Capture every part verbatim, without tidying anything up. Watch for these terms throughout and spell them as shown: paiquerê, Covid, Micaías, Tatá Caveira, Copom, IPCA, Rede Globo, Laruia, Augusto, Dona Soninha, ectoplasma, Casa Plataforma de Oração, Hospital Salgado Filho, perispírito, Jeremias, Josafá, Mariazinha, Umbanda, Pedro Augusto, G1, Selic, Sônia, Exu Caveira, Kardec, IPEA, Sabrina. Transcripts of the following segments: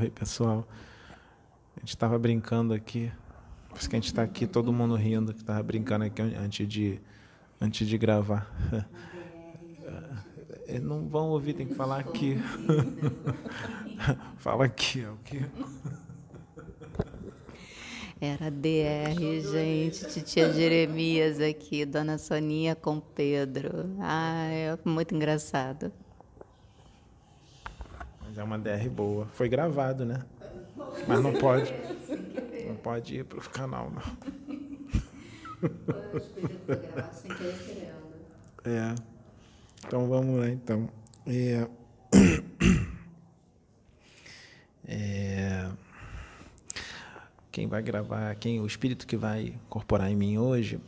Oi, pessoal. A gente estava brincando aqui. Por isso que a gente está aqui, todo mundo rindo, que estava brincando aqui antes de, antes de gravar. Eles não vão ouvir, tem que falar aqui. Fala aqui, é o quê? Era D R, gente, titia Jeremias aqui, Dona Soninha com Pedro. Ah, é muito engraçado. Mas é uma D R boa. Foi gravado, né? Mas não pode. Não pode ir para o canal, não. É. Então vamos lá, então. É... É... Quem vai gravar, quem, o espírito que vai incorporar em mim hoje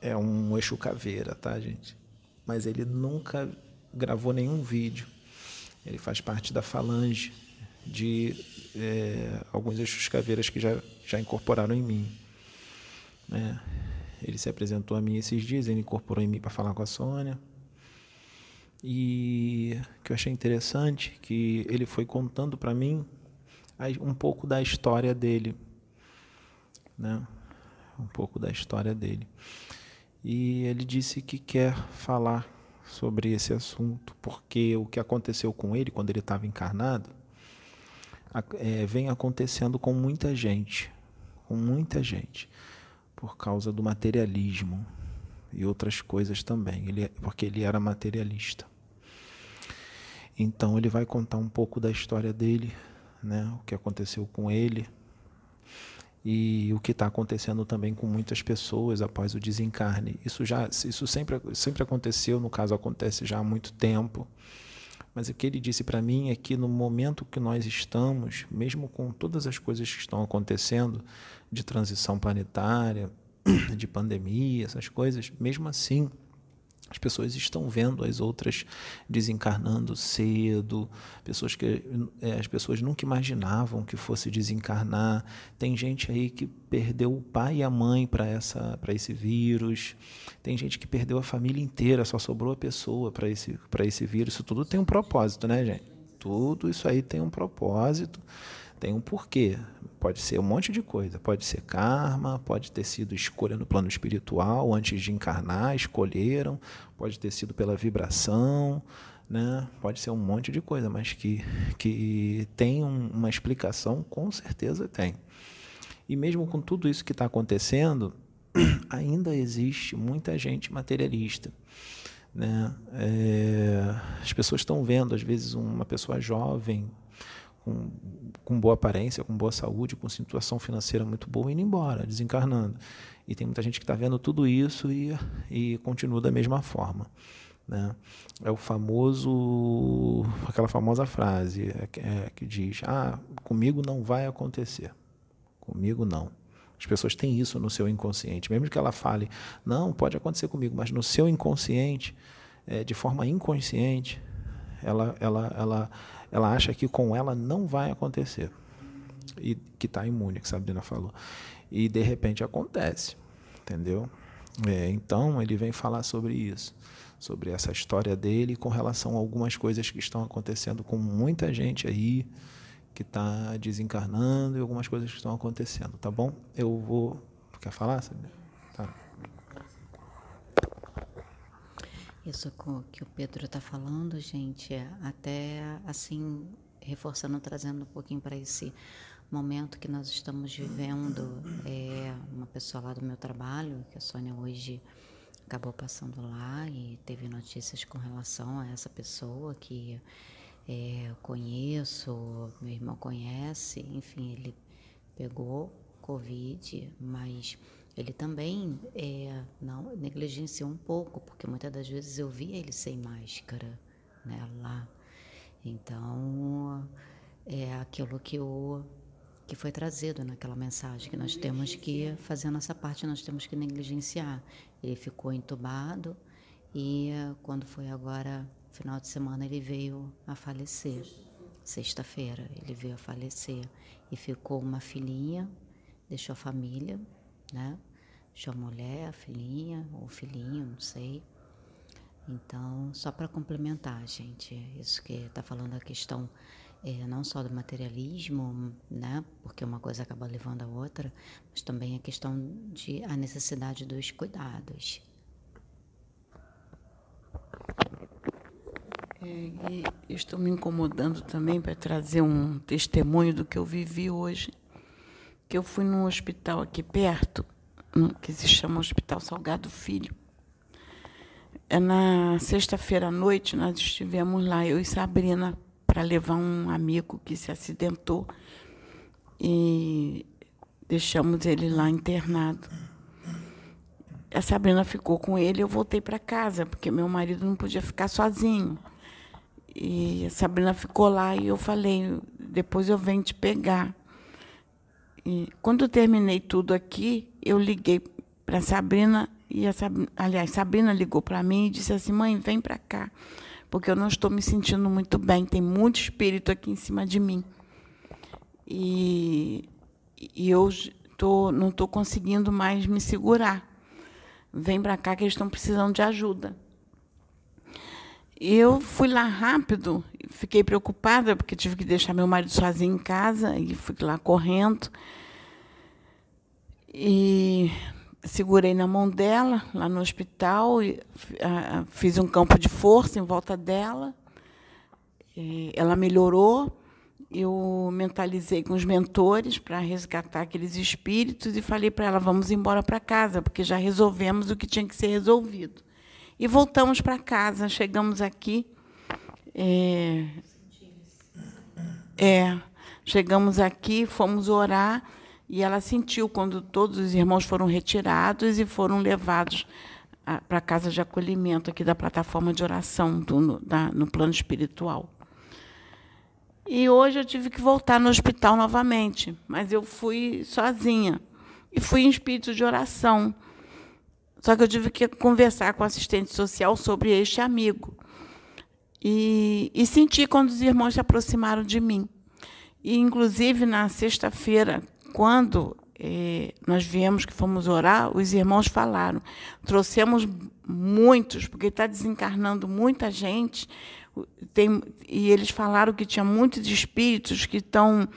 é um Exu Caveira, tá, gente? Mas ele nunca gravou nenhum vídeo. Ele faz parte da falange de é, alguns Exus Caveiras que já, já incorporaram em mim. É. Ele se apresentou a mim esses dias, ele incorporou em mim para falar com a Sônia. E que eu achei interessante que ele foi contando para mim um pouco da história dele, né? Um pouco da história dele. E ele disse que quer falar sobre esse assunto, porque o que aconteceu com ele quando ele estava encarnado é, vem acontecendo com muita gente, com muita gente, por causa do materialismo e outras coisas também, ele, porque ele era materialista. Então ele vai contar um pouco da história dele, né, o que aconteceu com ele e o que está acontecendo também com muitas pessoas após o desencarne. Isso, já, isso sempre, sempre aconteceu, no caso acontece já há muito tempo, mas o que ele disse para mim é que no momento que nós estamos, mesmo com todas as coisas que estão acontecendo, de transição planetária, de pandemia, essas coisas, mesmo assim, as pessoas estão vendo as outras desencarnando cedo, pessoas que é, as pessoas nunca imaginavam que fosse desencarnar. Tem gente aí que perdeu o pai e a mãe para essa, para esse vírus. Tem gente que perdeu a família inteira, só sobrou a pessoa para esse, para esse vírus. Isso tudo tem um propósito, né, gente? Tudo isso aí tem um propósito. Tem um porquê, pode ser um monte de coisa, pode ser karma, pode ter sido escolha no plano espiritual, antes de encarnar, escolheram, pode ter sido pela vibração, né? Pode ser um monte de coisa, mas que, que tem um, uma explicação, com certeza tem. E mesmo com tudo isso que está acontecendo, ainda existe muita gente materialista, né? É, as pessoas estão vendo, às vezes, uma pessoa jovem, Com, com boa aparência, com boa saúde, com situação financeira muito boa, indo embora, desencarnando. E tem muita gente que está vendo tudo isso e, e continua da mesma forma, né? É o famoso, aquela famosa frase é, que diz, ah, comigo não vai acontecer, comigo não. As pessoas têm isso no seu inconsciente, mesmo que ela fale, não, pode acontecer comigo, mas no seu inconsciente, é, de forma inconsciente, ela... ela, ela ela acha que com ela não vai acontecer, e que está imune, que Sabrina falou, e de repente acontece, entendeu? É, então, ele vem falar sobre isso, sobre essa história dele, com relação a algumas coisas que estão acontecendo com muita gente aí, que está desencarnando, e algumas coisas que estão acontecendo, tá bom? Eu vou... Quer falar, Sabrina? Tá. Isso que o Pedro está falando, gente, até assim, reforçando, trazendo um pouquinho para esse momento que nós estamos vivendo, é, uma pessoa lá do meu trabalho, que a Sônia hoje acabou passando lá e teve notícias com relação a essa pessoa que é, eu conheço, meu irmão conhece, enfim, ele pegou Covid, mas... Ele também é, não, negligenciou um pouco, porque muitas das vezes eu via ele sem máscara, né, lá. Então, é aquilo que, o, que foi trazido naquela mensagem, que nós temos que, fazendo essa parte, nós temos que negligenciar. Ele ficou entubado e, quando foi agora, final de semana, ele veio a falecer. Sexta-feira, ele veio a falecer. E ficou uma filhinha, deixou a família... né? Sua mulher, a filhinha ou filhinho, não sei. Então, só para complementar, gente, isso que está falando, a questão é, não só do materialismo, né, porque uma coisa acaba levando a outra, mas também a questão de a necessidade dos cuidados. É, e eu estou me incomodando também para trazer um testemunho do que eu vivi hoje, que eu fui num hospital aqui perto, que se chama Hospital Salgado Filho. É na sexta-feira à noite, nós estivemos lá, eu e Sabrina, para levar um amigo que se acidentou, e deixamos ele lá internado. A Sabrina ficou com ele, eu voltei para casa, porque meu marido não podia ficar sozinho. E a Sabrina ficou lá e eu falei, depois eu venho te pegar. E quando eu terminei tudo aqui, eu liguei para a Sabrina, e a Sabrina, aliás, Sabrina ligou para mim e disse assim, mãe, vem para cá, porque eu não estou me sentindo muito bem, tem muito espírito aqui em cima de mim. E, e eu tô, não estou conseguindo mais me segurar. Vem para cá que eles estão precisando de ajuda. Eu fui lá rápido, fiquei preocupada, porque tive que deixar meu marido sozinho em casa, e fui lá correndo. E segurei na mão dela, lá no hospital, e fiz um campo de força em volta dela. Ela melhorou, eu mentalizei com os mentores para resgatar aqueles espíritos e falei para ela, vamos embora para casa, porque já resolvemos o que tinha que ser resolvido. E voltamos para casa, chegamos aqui, é, é, chegamos aqui, fomos orar, e ela sentiu quando todos os irmãos foram retirados e foram levados para a casa de acolhimento aqui da plataforma de oração do, no, da, no plano espiritual. E hoje eu tive que voltar no hospital novamente, mas eu fui sozinha, e fui em espírito de oração. Só que eu tive que conversar com o assistente social sobre este amigo. E, e senti quando os irmãos se aproximaram de mim. E, inclusive, na sexta-feira, quando eh, nós viemos que fomos orar, os irmãos falaram, trouxemos muitos, porque está desencarnando muita gente, tem, e eles falaram que tinha muitos espíritos que estão...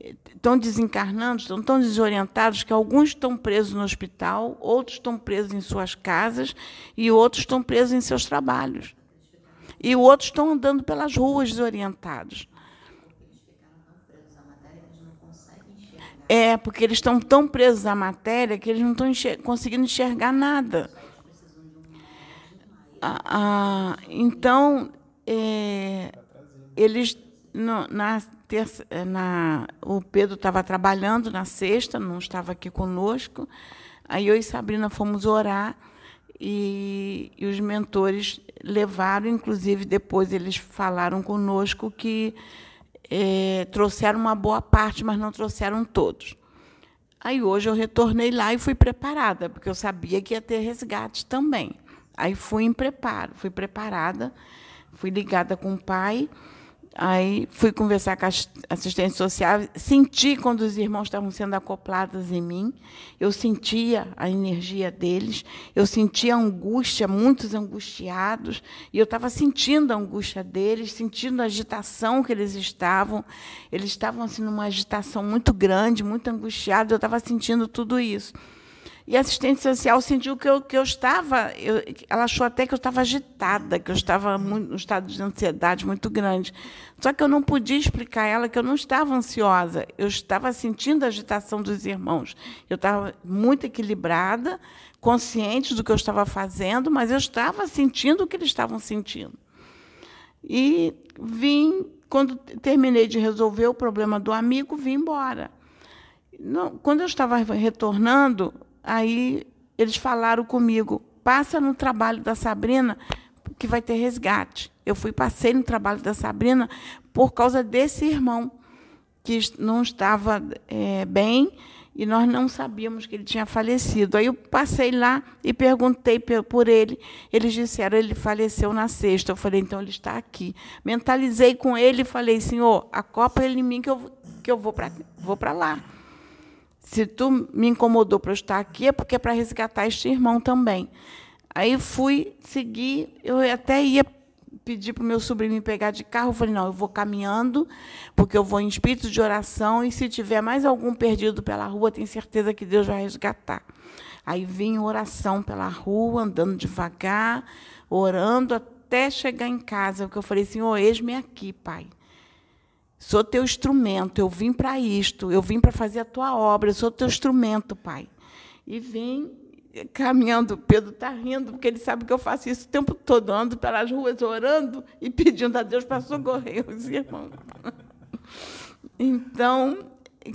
estão desencarnando, estão tão desorientados que alguns estão presos no hospital, outros estão presos em suas casas e outros estão presos em seus trabalhos. E outros estão andando pelas ruas desorientados. É, porque eles estão tão presos à matéria que eles não estão enxer- conseguindo enxergar nada. Ah, então, é, eles... No, na terça, na, o Pedro estava trabalhando na sexta, não estava aqui conosco. Aí eu e Sabrina fomos orar, e, e os mentores levaram, inclusive depois eles falaram conosco que é, trouxeram uma boa parte, mas não trouxeram todos. Aí hoje eu retornei lá e fui preparada, porque eu sabia que ia ter resgate também. Aí fui em preparo, fui preparada, fui ligada com o pai. Aí fui conversar com a assistente social, senti quando os irmãos estavam sendo acoplados em mim, eu sentia a energia deles, eu sentia a angústia, muitos angustiados, e eu estava sentindo a angústia deles, sentindo a agitação que eles estavam, eles estavam assim, numa agitação muito grande, muito angustiados, eu estava sentindo tudo isso. E a assistente social sentiu que eu, que eu estava... Eu, ela achou até que eu estava agitada, que eu estava muito, num estado de ansiedade muito grande. Só que eu não podia explicar a ela que eu não estava ansiosa. Eu estava sentindo a agitação dos irmãos. Eu estava muito equilibrada, consciente do que eu estava fazendo, mas eu estava sentindo o que eles estavam sentindo. E vim... Quando terminei de resolver o problema do amigo, vim embora. Não, quando eu estava retornando... Aí eles falaram comigo, passa no trabalho da Sabrina, que vai ter resgate. Eu fui, passei no trabalho da Sabrina por causa desse irmão, que não estava é, bem, e nós não sabíamos que ele tinha falecido. Aí eu passei lá e perguntei por ele. Eles disseram, ele faleceu na sexta. Eu falei, então ele está aqui. Mentalizei com ele e falei, senhor, acopla ele em mim que eu, que eu vou para vou para lá. Se tu me incomodou para eu estar aqui, é porque é para resgatar este irmão também. Aí fui seguir, eu até ia pedi para o meu sobrinho me pegar de carro. Eu falei, não, eu vou caminhando, porque eu vou em espírito de oração, e se tiver mais algum perdido pela rua, tenho certeza que Deus vai resgatar. Aí vim oração pela rua, andando devagar, orando até chegar em casa, porque eu falei, Senhor, eis-me aqui, Pai. Sou teu instrumento, eu vim para isto, eu vim para fazer a tua obra, eu sou teu instrumento, Pai. E vim caminhando. Pedro está rindo, porque ele sabe que eu faço isso o tempo todo, ando pelas ruas orando e pedindo a Deus para socorrer os irmãos. Então,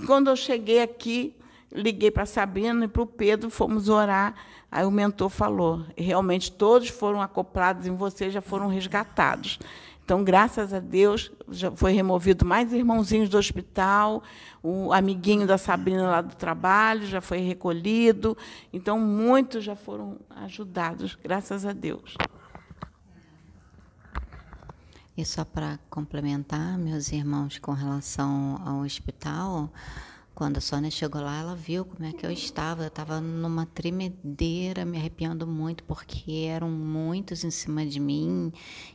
quando eu cheguei aqui, liguei para a Sabrina e para o Pedro, fomos orar. Aí o mentor falou, realmente todos foram acoplados em você, já foram resgatados. Então, graças a Deus, já foi removido mais irmãozinhos do hospital, o amiguinho da Sabrina lá do trabalho já foi recolhido. Então, muitos já foram ajudados, graças a Deus. E só para complementar, meus irmãos, com relação ao hospital, quando a Sônia chegou lá, ela viu como é que eu estava. Eu estava numa tremedeira, me arrepiando muito, porque eram muitos em cima de mim,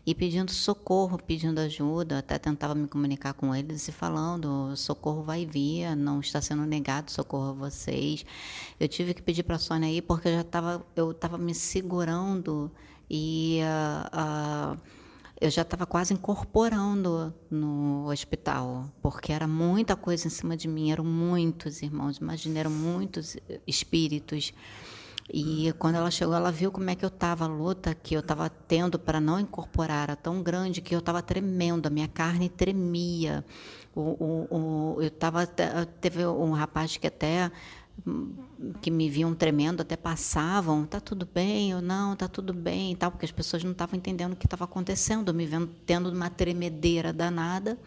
e pedindo socorro, pedindo ajuda. Eu até tentava me comunicar com eles e falando, socorro vai vir, não está sendo negado socorro a vocês. Eu tive que pedir para a Sônia ir, porque eu já estava, eu estava me segurando, e Uh, uh, eu já estava quase incorporando no hospital, porque era muita coisa em cima de mim, eram muitos irmãos, imagina, eram muitos espíritos. E quando ela chegou, ela viu como é que eu estava, a luta que eu estava tendo para não incorporar era tão grande que eu estava tremendo, a minha carne tremia. O, o, o, eu tava, teve um rapaz que até... que me viam tremendo, até passavam, tá tudo bem, eu não, tá tudo bem e tal, porque as pessoas não estavam entendendo o que estava acontecendo, me vendo tendo uma tremedeira danada,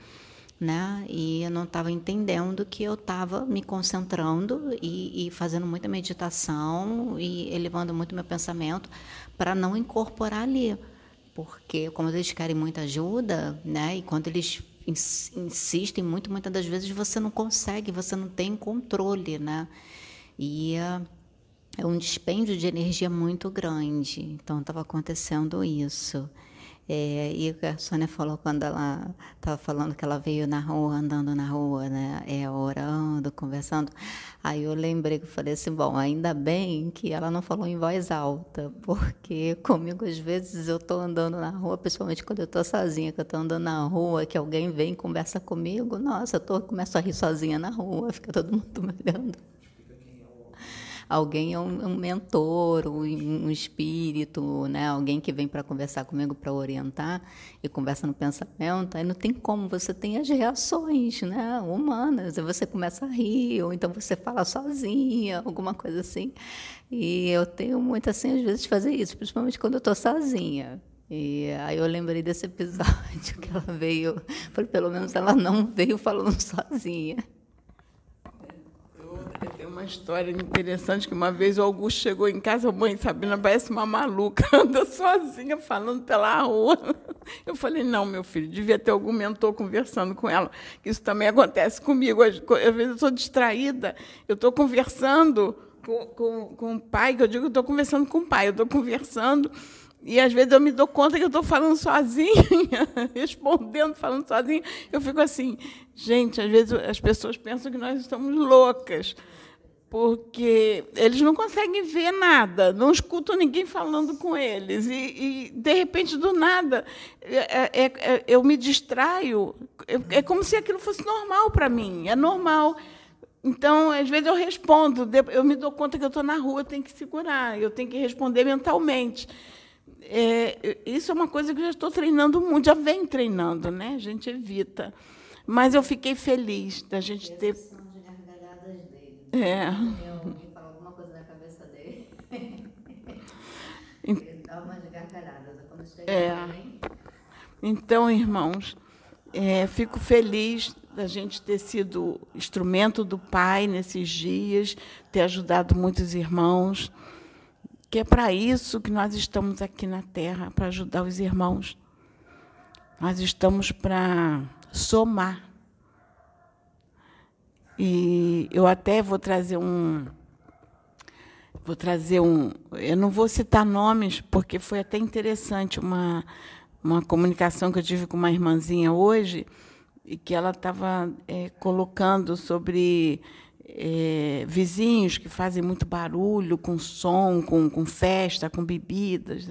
né? E eu não estava entendendo que eu estava me concentrando e, e fazendo muita meditação e elevando muito meu pensamento para não incorporar ali, porque como eles querem muita ajuda, né? E quando eles insistem muito, muitas das vezes você não consegue, você não tem controle, né? E é um dispêndio de energia muito grande. Então, estava acontecendo isso. É, e a Sônia falou, quando ela estava falando que ela veio na rua, andando na rua, né? É, orando, conversando. Aí eu lembrei que eu falei assim, bom, ainda bem que ela não falou em voz alta, porque comigo, às vezes, eu estou andando na rua, principalmente quando eu estou sozinha, que eu estou andando na rua, que alguém vem e conversa comigo, nossa, eu tô, começo a rir sozinha na rua, fica todo mundo me olhando. Alguém é um, um mentor, um, um espírito, né? Alguém que vem para conversar comigo, para orientar, e conversa no pensamento. Aí não tem como, você tem as reações, né? Humanas, você começa a rir, ou então você fala sozinha, alguma coisa assim. E eu tenho muito, assim, às vezes, fazer isso, principalmente quando eu estou sozinha. E aí eu lembrei desse episódio que ela veio, falei, pelo menos ela não veio falando sozinha. Tem uma história interessante, que uma vez o Augusto chegou em casa, mãe, Sabrina parece uma maluca, anda sozinha falando pela rua. Eu falei, não, meu filho, devia ter algum mentor conversando com ela, que isso também acontece comigo. Às vezes eu estou distraída, eu estou conversando com, com, com o pai, que eu digo que estou conversando com o pai, eu estou conversando, e, às vezes, eu me dou conta que eu estou falando sozinha, respondendo, falando sozinha. Eu fico assim, gente, às vezes as pessoas pensam que nós estamos loucas, porque eles não conseguem ver nada, não escutam ninguém falando com eles. E, e de repente, do nada, é, é, é, eu me distraio. É como se aquilo fosse normal para mim, é normal. Então, às vezes, eu respondo. Eu me dou conta que eu estou na rua, eu tenho que segurar, eu tenho que responder mentalmente. É, isso é uma coisa que eu já estou treinando muito, já vem treinando, né? A gente evita. Mas eu fiquei feliz da gente ter... de gargalhadas dele. É. Eu falo alguma coisa na cabeça dele. Ele dá umas gargalhadas. Quando chega é. Também... Então, irmãos, é, fico feliz da gente ter sido instrumento do Pai nesses dias, ter ajudado muitos irmãos, que é para isso que nós estamos aqui na Terra, para ajudar os irmãos. Nós estamos para somar. E eu até vou trazer um... Vou trazer um... Eu não vou citar nomes, porque foi até interessante. Uma, uma comunicação que eu tive com uma irmãzinha hoje, e que ela estava é, colocando sobre é, vizinhos que fazem muito barulho, com som, com, com festa, com bebidas.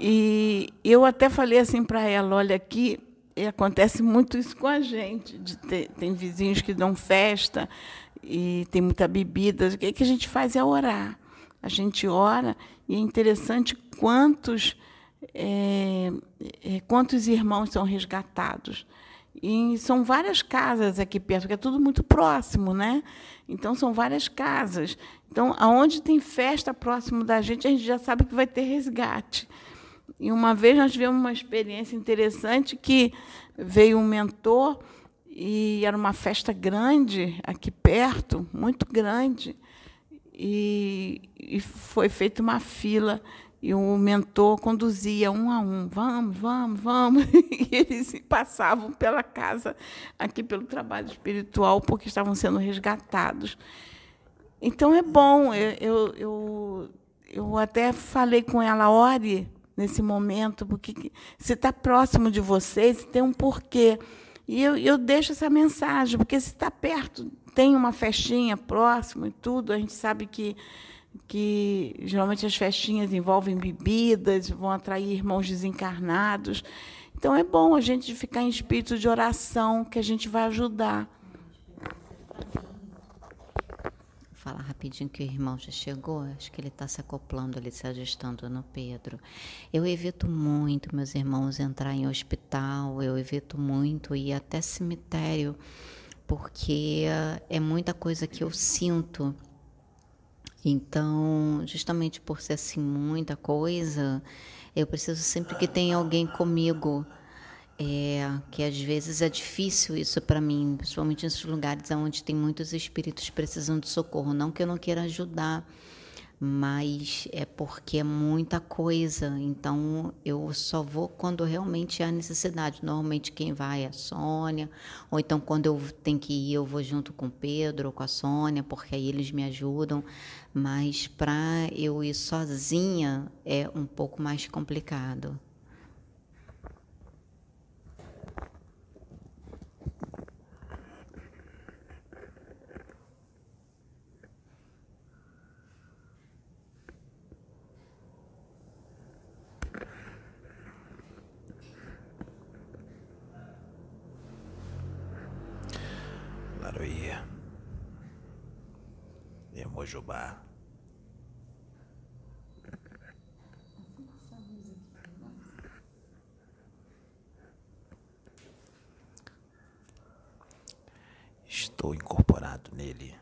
E eu até falei assim para ela, olha, aqui acontece muito isso com a gente, de ter, tem vizinhos que dão festa e tem muita bebida. O que a gente faz é orar. A gente ora, e é interessante quantos, é, é, quantos irmãos são resgatados. E são várias casas aqui perto, porque é tudo muito próximo, né? Então, são várias casas. Então, aonde tem festa próximo da gente, a gente já sabe que vai ter resgate. E uma vez nós tivemos uma experiência interessante que veio um mentor, e era uma festa grande aqui perto, muito grande, e, e foi feita uma fila, e o mentor conduzia um a um, vamos, vamos, vamos, e eles passavam pela casa aqui pelo trabalho espiritual, porque estavam sendo resgatados. Então, é bom, eu, eu, eu até falei com ela, ore nesse momento, porque se está próximo de vocês, tem um porquê. E eu, eu deixo essa mensagem, porque se está perto, tem uma festinha próxima e tudo, a gente sabe que, que geralmente as festinhas envolvem bebidas, vão atrair irmãos desencarnados. Então, é bom a gente ficar em espírito de oração, que a gente vai ajudar. Vou falar rapidinho que o irmão já chegou, acho que ele está se acoplando ali, se ajustando no Pedro. Eu evito muito, meus irmãos, entrar em hospital, eu evito muito ir até cemitério, porque é muita coisa que eu sinto. Então, justamente por ser assim muita coisa, eu preciso sempre que tenha alguém comigo. É, que às vezes é difícil isso para mim, principalmente nesses lugares onde tem muitos espíritos precisando de socorro. Não que eu não queira ajudar, mas é porque é muita coisa. Então, eu só vou quando realmente há necessidade. Normalmente, quem vai é a Sônia, ou então, quando eu tenho que ir, eu vou junto com o Pedro ou com a Sônia, porque aí eles me ajudam. Mas para eu ir sozinha é um pouco mais complicado. Laruia, Emojubá, estou incorporado nele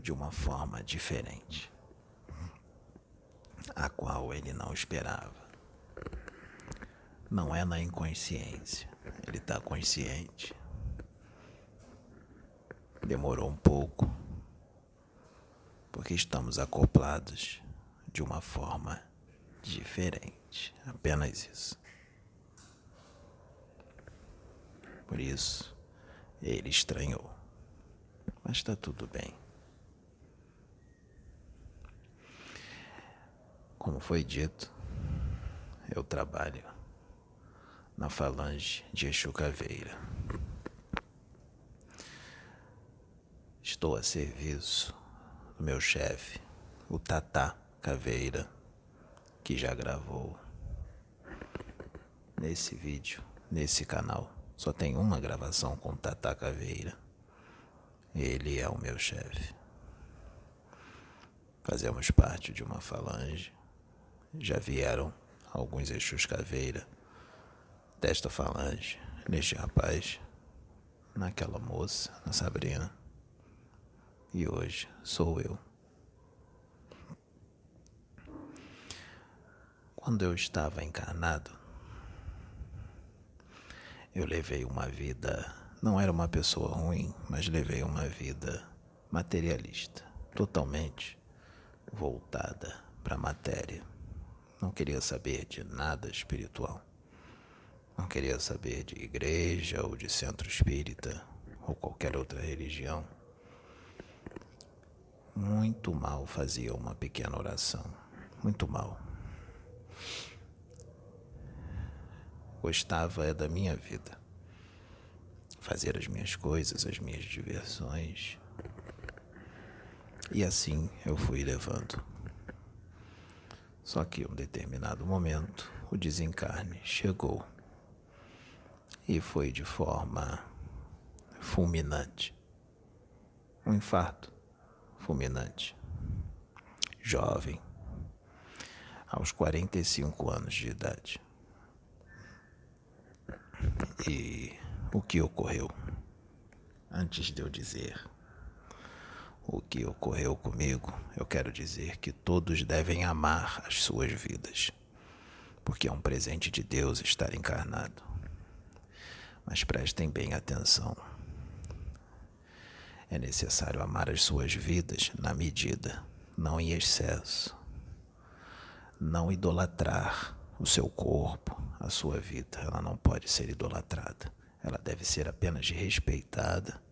de uma forma diferente, a qual ele não esperava. Não é na inconsciência, ele está consciente. Demorou um pouco, porque estamos acoplados de uma forma diferente. Apenas isso. Por isso, ele estranhou. Mas está tudo bem. Como foi dito, eu trabalho na falange de Exu Caveira. Estou a serviço do meu chefe, o Tatá Caveira, que já gravou nesse vídeo, nesse canal. Só tem uma gravação com o Tatá Caveira. Ele é o meu chefe. Fazemos parte de uma falange. Já vieram alguns Exus Caveira desta falange, neste rapaz, naquela moça, na Sabrina. E hoje sou eu. Quando eu estava encarnado, eu levei uma vida, não era uma pessoa ruim, mas levei uma vida materialista, totalmente voltada para a matéria. Não queria saber de nada espiritual. Não queria saber de igreja ou de centro espírita ou qualquer outra religião. Muito mal fazia uma pequena oração. Muito mal. gostava é da minha vida. Fazer as minhas coisas, as minhas diversões. E assim eu fui levando. Só que em um determinado momento, o desencarne chegou. E foi de forma fulminante. Um infarto fulminante. Jovem, aos quarenta e cinco anos de idade. E o que ocorreu? Antes de eu dizer o que ocorreu comigo, eu quero dizer que todos devem amar as suas vidas, porque é um presente de Deus estar encarnado. Mas prestem bem atenção. É necessário amar as suas vidas na medida, não em excesso. Não idolatrar o seu corpo, a sua vida. Ela não pode ser idolatrada. Ela deve ser apenas respeitada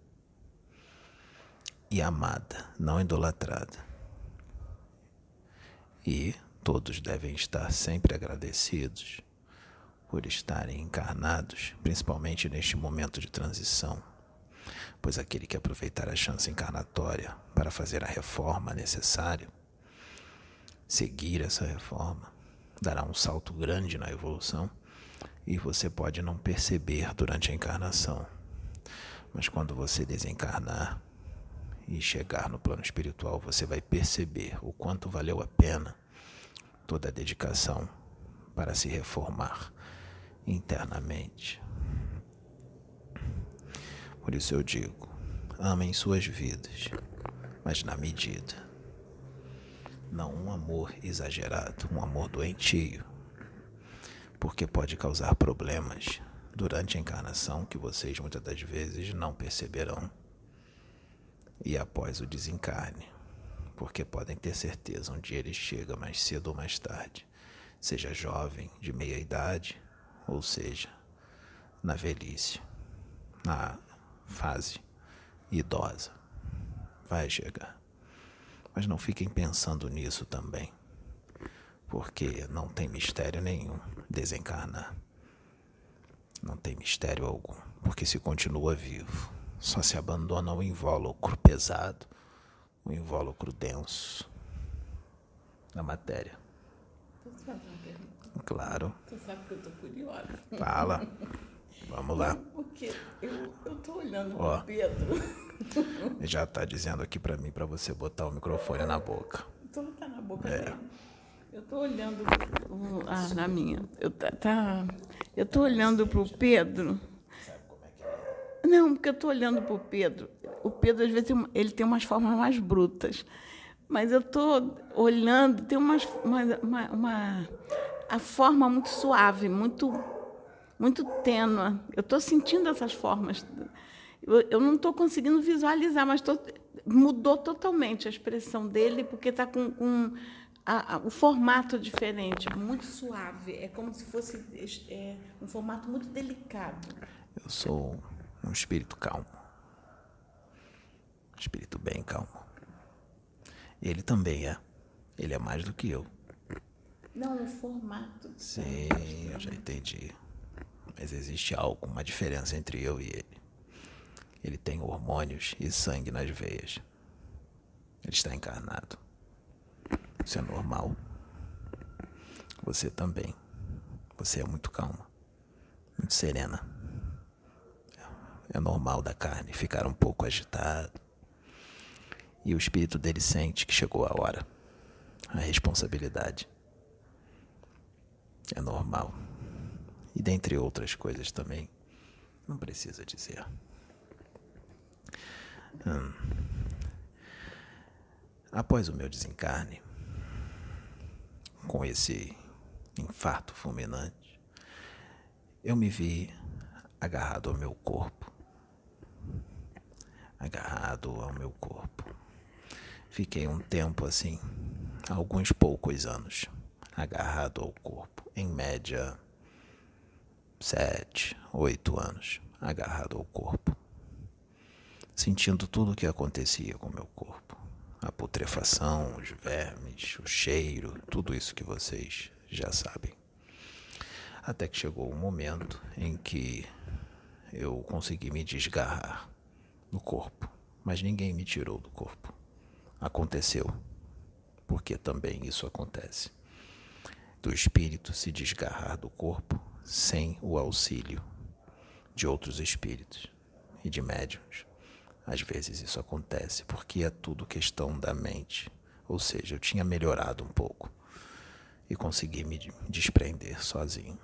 e amada, não idolatrada. E todos devem estar sempre agradecidos por estarem encarnados, principalmente neste momento de transição, pois aquele que aproveitar a chance encarnatória para fazer a reforma necessária, seguir essa reforma, dará um salto grande na evolução, e você pode não perceber durante a encarnação. Mas quando você desencarnar e chegar no plano espiritual, você vai perceber o quanto valeu a pena toda a dedicação para se reformar internamente. Por isso eu digo, amem suas vidas, mas na medida. Não um amor exagerado, um amor doentio, porque pode causar problemas durante a encarnação que vocês muitas das vezes não perceberão e após o desencarne, porque podem ter certeza onde ele chega mais cedo ou mais tarde, seja jovem, de meia idade, ou seja, na velhice, na fase idosa, vai chegar. Mas não fiquem pensando nisso também, porque não tem mistério nenhum desencarnar. Não tem mistério algum, porque se continua vivo, só se abandona o invólucro pesado, o invólucro denso na matéria. Posso fazer uma pergunta? Claro. Você sabe que eu tô curiosa. Fala. Vamos lá. Porque eu, eu tô olhando para o Pedro. Já está dizendo aqui para mim, para você botar o microfone na boca. Então tá na boca é. Dele. Eu tô olhando... Ah, na minha. Eu, tá, tá, eu tô olhando para o Pedro. Sabe como é que é? Não, porque eu tô olhando para o Pedro. O Pedro, às vezes, ele tem umas formas mais brutas. Mas eu tô olhando, tem umas, uma, uma, uma... A forma muito suave, muito... muito tênua. Eu estou sentindo essas formas. Eu, eu não estou conseguindo visualizar, mas tô, mudou totalmente a expressão dele, porque está com, com a, a, o formato diferente, muito suave. É como se fosse é, um formato muito delicado. Eu sou um espírito calmo. Um espírito bem calmo. Ele também é. Ele é mais do que eu. Não, o formato. Sim, eu já entendi. Mas existe algo, uma diferença entre eu e ele. Ele tem hormônios e sangue nas veias. Ele está encarnado. Isso é normal. Você também. Você é muito calma, muito serena. É normal da carne ficar um pouco agitado. E o espírito dele sente que chegou a hora. A responsabilidade. É normal. E dentre outras coisas também, não precisa dizer. Hum. Após o meu desencarne, com esse infarto fulminante, eu me vi agarrado ao meu corpo. Agarrado ao meu corpo. Fiquei um tempo assim, alguns poucos anos, agarrado ao corpo. Em média... sete, oito anos, agarrado ao corpo, sentindo tudo o que acontecia com o meu corpo, a putrefação, os vermes, o cheiro, tudo isso que vocês já sabem. até que chegou o momento em que eu consegui me desgarrar do corpo, mas ninguém me tirou do corpo. Aconteceu, porque também isso acontece, do espírito se desgarrar do corpo sem o auxílio de outros espíritos e de médiuns. Às vezes isso acontece porque é tudo questão da mente, ou seja, eu tinha melhorado um pouco e consegui me desprender sozinho.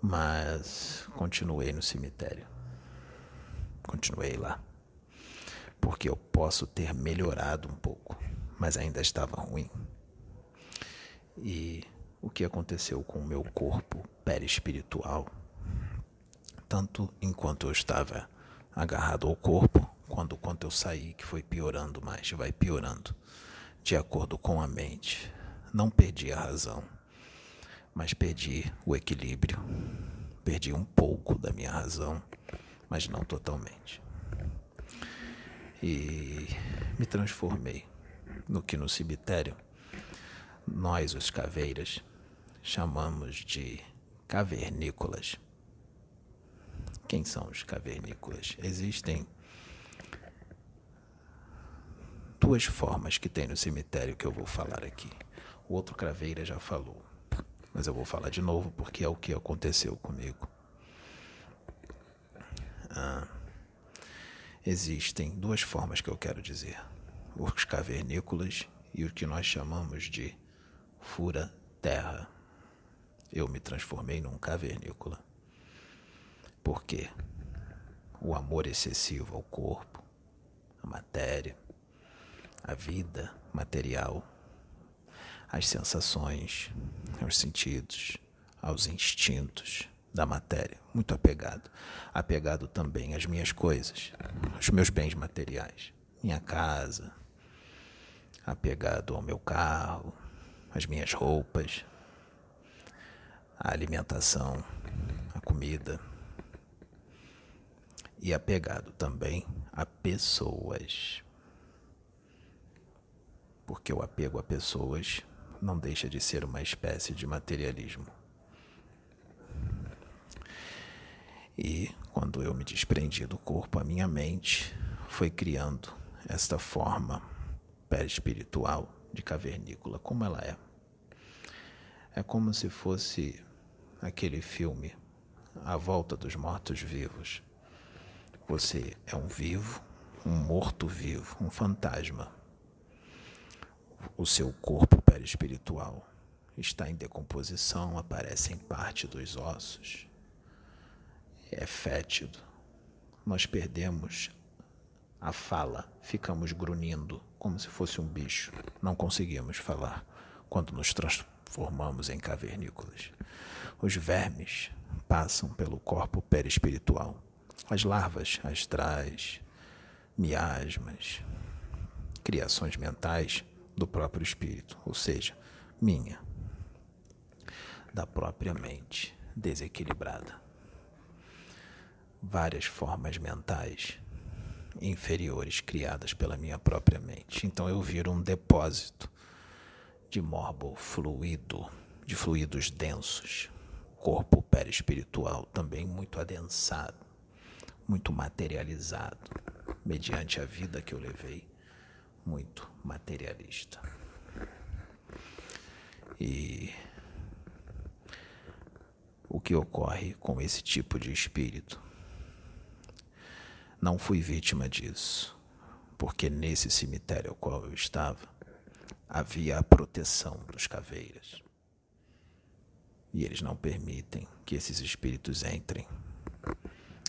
Mas continuei no cemitério, continuei lá, porque eu posso ter melhorado um pouco, mas ainda estava ruim. E o que aconteceu com o meu corpo perispiritual, tanto enquanto eu estava agarrado ao corpo, quando quanto eu saí, que foi piorando mais, vai piorando, de acordo com a mente. Não perdi a razão, mas perdi o equilíbrio, perdi um pouco da minha razão, mas não totalmente. E me transformei no que no cemitério nós, os caveiras, chamamos de cavernícolas. Quem são os cavernícolas? Existem duas formas que tem no cemitério que eu vou falar aqui. O outro craveira já falou, mas eu vou falar de novo porque é o que aconteceu comigo. Ah, existem duas formas que eu quero dizer. Os cavernícolas e o que nós chamamos de fura-terra. Eu me transformei num cavernícola. Por quê? O amor excessivo ao corpo, à matéria, à vida material, às sensações, aos sentidos, aos instintos da matéria. Muito apegado. Apegado também às minhas coisas, aos meus bens materiais. Minha casa, apegado ao meu carro, às minhas roupas, à alimentação, à comida. E apegado também a pessoas. Porque o apego a pessoas não deixa de ser uma espécie de materialismo. E quando eu me desprendi do corpo, a minha mente foi criando esta forma perispiritual de cavernícola, como ela é. É como se fosse aquele filme A Volta dos Mortos-Vivos. Você é um vivo, um morto-vivo, um fantasma. O seu corpo perispiritual está em decomposição, aparecem parte dos ossos, é fétido. Nós perdemos a fala, ficamos grunhindo como se fosse um bicho. Não conseguimos falar quando nos transformamos em cavernícolas. Os vermes passam pelo corpo perispiritual. As larvas astrais, miasmas, criações mentais do próprio espírito, ou seja, minha, da própria mente desequilibrada. Várias formas mentais inferiores criadas pela minha própria mente. Então eu viro um depósito de morbo fluido, de fluidos densos, corpo perispiritual também muito adensado, muito materializado, mediante a vida que eu levei, muito materialista. E o que ocorre com esse tipo de espírito? Não fui vítima disso, porque nesse cemitério ao qual eu estava, havia a proteção dos caveiras. E eles não permitem que esses espíritos entrem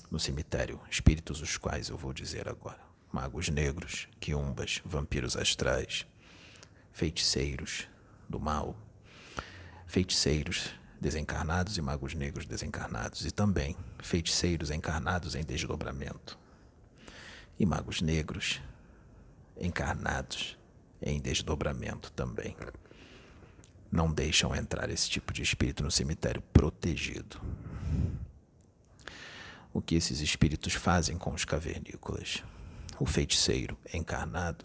no cemitério, espíritos os quais eu vou dizer agora. Magos negros, quiumbas, vampiros astrais, feiticeiros do mal, feiticeiros desencarnados e magos negros desencarnados, e também feiticeiros encarnados em desdobramento, e magos negros encarnados em desdobramento também. Não deixam entrar esse tipo de espírito no cemitério protegido. O que esses espíritos fazem com os cavernícolas? O feiticeiro encarnado,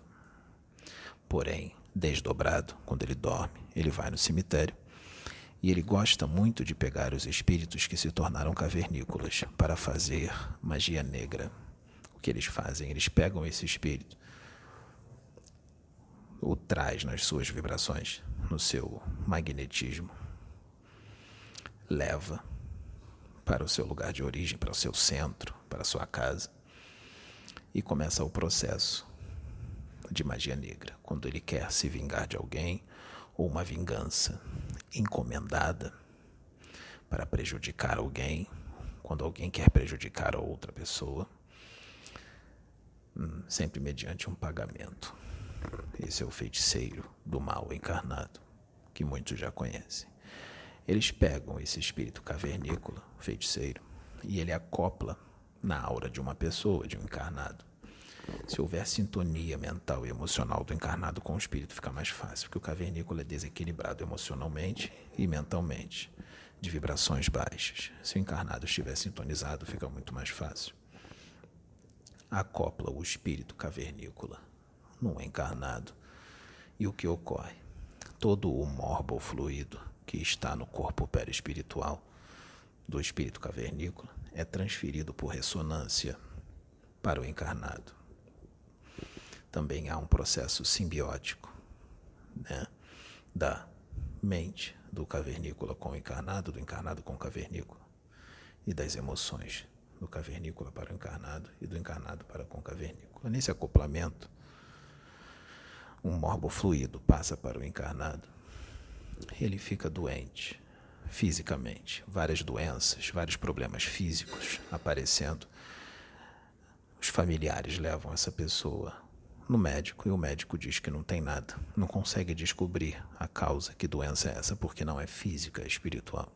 porém desdobrado, quando ele dorme, ele vai no cemitério e ele gosta muito de pegar os espíritos que se tornaram cavernícolas para fazer magia negra. O que eles fazem? Eles pegam esse espírito, o traz nas suas vibrações, no seu magnetismo, leva para o seu lugar de origem, para o seu centro, para a sua casa, e começa o processo de magia negra, quando ele quer se vingar de alguém, ou uma vingança encomendada para prejudicar alguém, quando alguém quer prejudicar a outra pessoa, sempre mediante um pagamento. Esse é o feiticeiro do mal encarnado, que muitos já conhecem. Eles pegam esse espírito cavernícola, feiticeiro, e ele acopla na aura de uma pessoa, de um encarnado. Se houver sintonia mental e emocional do encarnado com o espírito, fica mais fácil, porque o cavernícola é desequilibrado emocionalmente e mentalmente, de vibrações baixas. Se o encarnado estiver sintonizado, fica muito mais fácil. Acopla o espírito cavernícola num encarnado. E o que ocorre? Todo o morbo fluido que está no corpo perispiritual do espírito cavernícola é transferido por ressonância para o encarnado. Também há um processo simbiótico, né, da mente do cavernícola com o encarnado, do encarnado com o cavernícola, e das emoções do cavernícola para o encarnado e do encarnado para com o cavernícola. Nesse acoplamento, um morbo fluido passa para o encarnado. Ele fica doente fisicamente, várias doenças, vários problemas físicos aparecendo. Os familiares levam essa pessoa no médico e o médico diz que não tem nada, não consegue descobrir a causa, que doença é essa, porque não é física, é espiritual.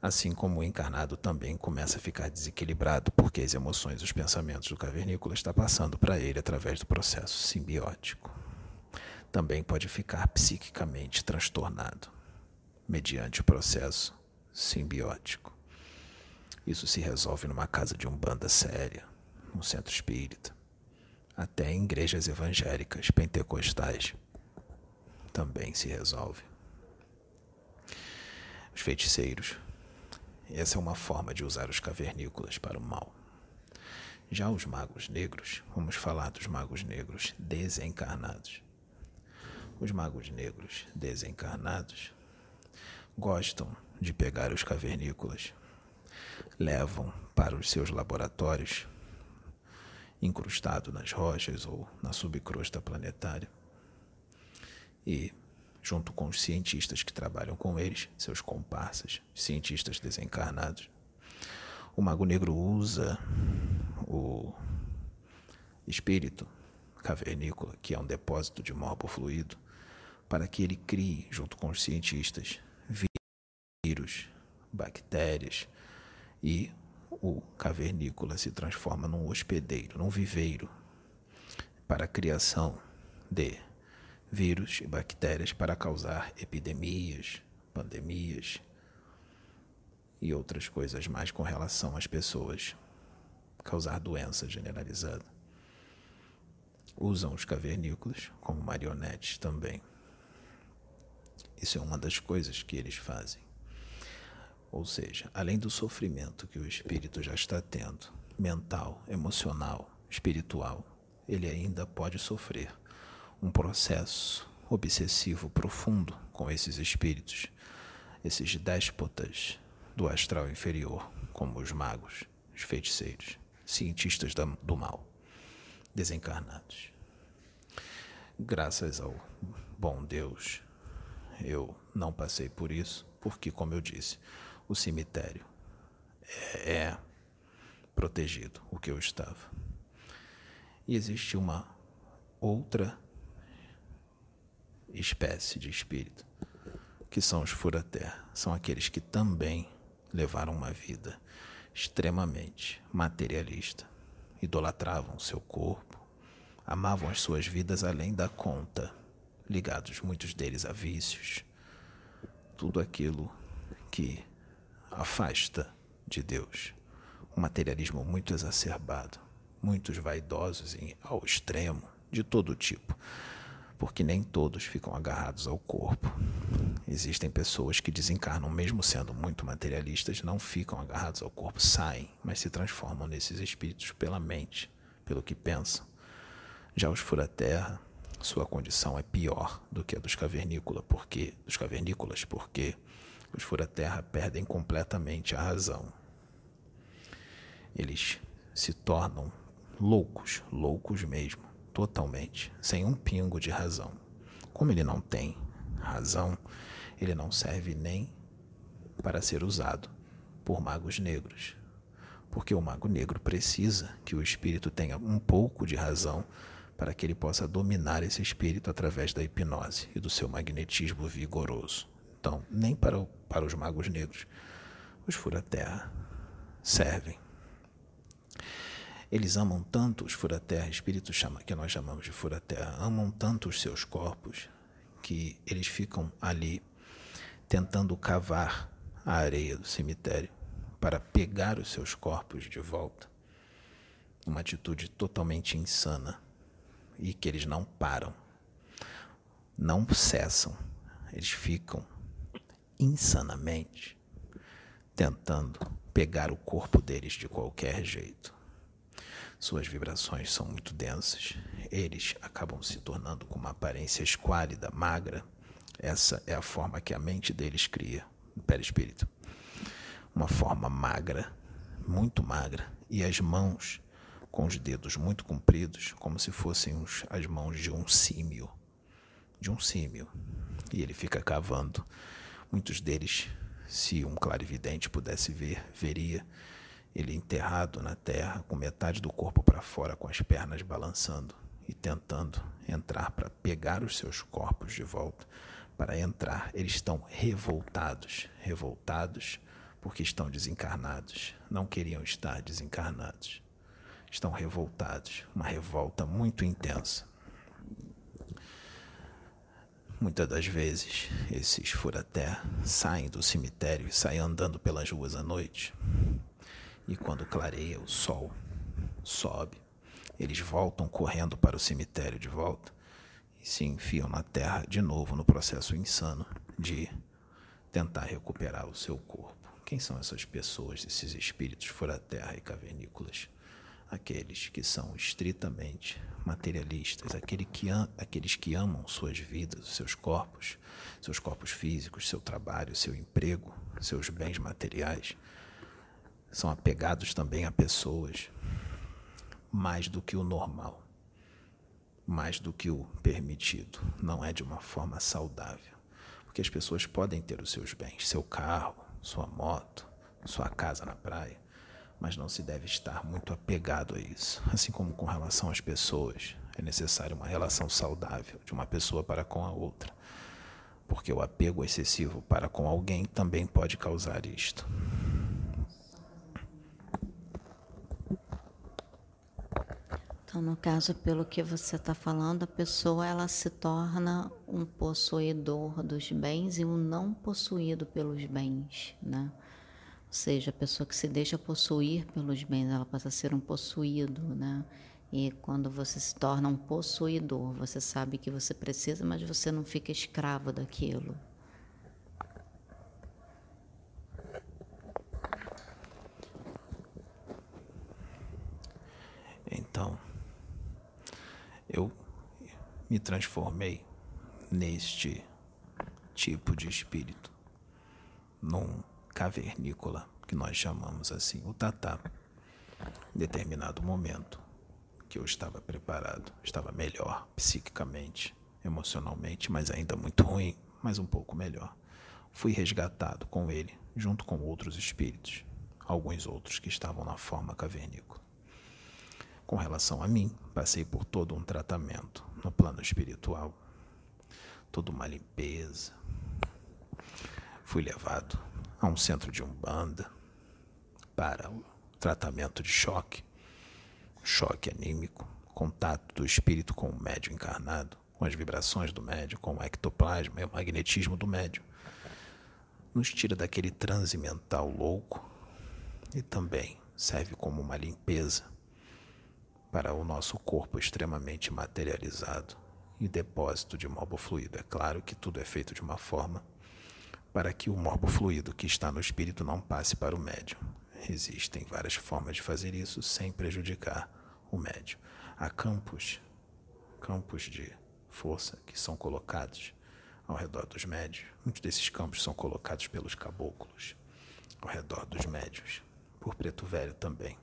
Assim como o encarnado também começa a ficar desequilibrado, porque as emoções, os pensamentos do cavernícola está passando para ele através do processo simbiótico. Também pode ficar psiquicamente transtornado, mediante o processo simbiótico. Isso se resolve numa casa de umbanda séria, num centro espírita, até em igrejas evangélicas, pentecostais, também se resolve. Os feiticeiros, essa é uma forma de usar os cavernícolas para o mal. Já os magos negros, vamos falar dos magos negros desencarnados. Os magos negros desencarnados gostam de pegar os cavernícolas, levam para os seus laboratórios, incrustado nas rochas ou na subcrosta planetária, e, junto com os cientistas que trabalham com eles, seus comparsas, cientistas desencarnados, o mago negro usa o espírito cavernícola, que é um depósito de morbo fluido, para que ele crie, junto com os cientistas, vírus, bactérias, e o cavernícola se transforma num hospedeiro, num viveiro, para a criação de vírus e bactérias para causar epidemias, pandemias e outras coisas mais com relação às pessoas, causar doença generalizada. Usam os cavernícolas como marionetes também. Isso é uma das coisas que eles fazem. Ou seja, além do sofrimento que o espírito já está tendo, mental, emocional, espiritual, ele ainda pode sofrer um processo obsessivo profundo com esses espíritos, esses déspotas do astral inferior, como os magos, os feiticeiros, cientistas do mal, desencarnados. Graças ao bom Deus, eu não passei por isso, porque, como eu disse, o cemitério é protegido, o que eu estava. E existe uma outra espécie de espírito, que são os fura-terra. São aqueles que também levaram uma vida extremamente materialista, idolatravam seu corpo, amavam as suas vidas além da conta, ligados muitos deles a vícios, tudo aquilo que afasta de Deus, um materialismo muito exacerbado, muitos vaidosos ao extremo, de todo tipo, porque nem todos ficam agarrados ao corpo. Existem pessoas que desencarnam, mesmo sendo muito materialistas, não ficam agarrados ao corpo, saem, mas se transformam nesses espíritos pela mente, pelo que pensam. Já os fura-terra, sua condição é pior do que a dos cavernícola, porque, dos cavernícolas, porque os fura-terra perdem completamente a razão. Eles se tornam loucos, loucos mesmo, totalmente, sem um pingo de razão. Como ele não tem razão, ele não serve nem para ser usado por magos negros, porque o mago negro precisa que o espírito tenha um pouco de razão para que ele possa dominar esse espírito através da hipnose e do seu magnetismo vigoroso. Então, nem para, o, para os magos negros, os fura-terra servem. Eles amam tanto os fura-terra, espíritos que nós chamamos de fura-terra, amam tanto os seus corpos que eles ficam ali tentando cavar a areia do cemitério para pegar os seus corpos de volta. Uma atitude totalmente insana e que eles não param, não cessam. Eles ficam insanamente tentando pegar o corpo deles de qualquer jeito. Suas vibrações são muito densas, eles acabam se tornando com uma aparência esquálida, magra. Essa é a forma que a mente deles cria, o perispírito. Uma forma magra, muito magra, e as mãos com os dedos muito compridos, como se fossem uns, as mãos de um símio, de um símio. E ele fica cavando. Muitos deles, se um clarividente pudesse ver, veria ele enterrado na terra, com metade do corpo para fora, com as pernas balançando e tentando entrar para pegar os seus corpos de volta, para entrar. Eles estão revoltados, revoltados porque estão desencarnados, não queriam estar desencarnados. Estão revoltados, uma revolta muito intensa. Muitas das vezes, esses fura-terra saem do cemitério e saem andando pelas ruas à noite. E quando clareia, o sol sobe, eles voltam correndo para o cemitério de volta e se enfiam na terra de novo no processo insano de tentar recuperar o seu corpo. Quem são essas pessoas, esses espíritos fora-terra e cavernícolas? Aqueles que são estritamente materialistas, aquele que am, aqueles que amam suas vidas, seus corpos, seus corpos físicos, seu trabalho, seu emprego, seus bens materiais. São apegados também a pessoas mais do que o normal, mais do que o permitido. Não é de uma forma saudável, porque as pessoas podem ter os seus bens, seu carro, sua moto, sua casa na praia, mas não se deve estar muito apegado a isso. Assim como com relação às pessoas, é necessário uma relação saudável de uma pessoa para com a outra, porque o apego excessivo para com alguém também pode causar isto. No caso, pelo que você está falando, a pessoa ela se torna um possuidor dos bens e um não possuído pelos bens, né? Ou seja, a pessoa que se deixa possuir pelos bens, ela passa a ser um possuído, né? E quando você se torna um possuidor, você sabe que você precisa, mas você não fica escravo daquilo. Então, eu me transformei neste tipo de espírito, num cavernícola, que nós chamamos assim, o tatá. Em determinado momento que eu estava preparado, estava melhor psiquicamente, emocionalmente, mas ainda muito ruim, mas um pouco melhor. Fui resgatado com ele, junto com outros espíritos, alguns outros que estavam na forma cavernícola. Com relação a mim, passei por todo um tratamento no plano espiritual, toda uma limpeza. Fui levado a um centro de umbanda para o tratamento de choque, choque anímico, contato do espírito com o médium encarnado, com as vibrações do médium, com o ectoplasma e o magnetismo do médium. Nos tira daquele transe mental louco e também serve como uma limpeza para o nosso corpo extremamente materializado e depósito de morbofluido. É claro que tudo é feito de uma forma para que o morbofluido que está no espírito não passe para o médium. Existem várias formas de fazer isso sem prejudicar o médium. Há campos, campos de força que são colocados ao redor dos médios. Muitos desses campos são colocados pelos caboclos ao redor dos médios, por preto velho também,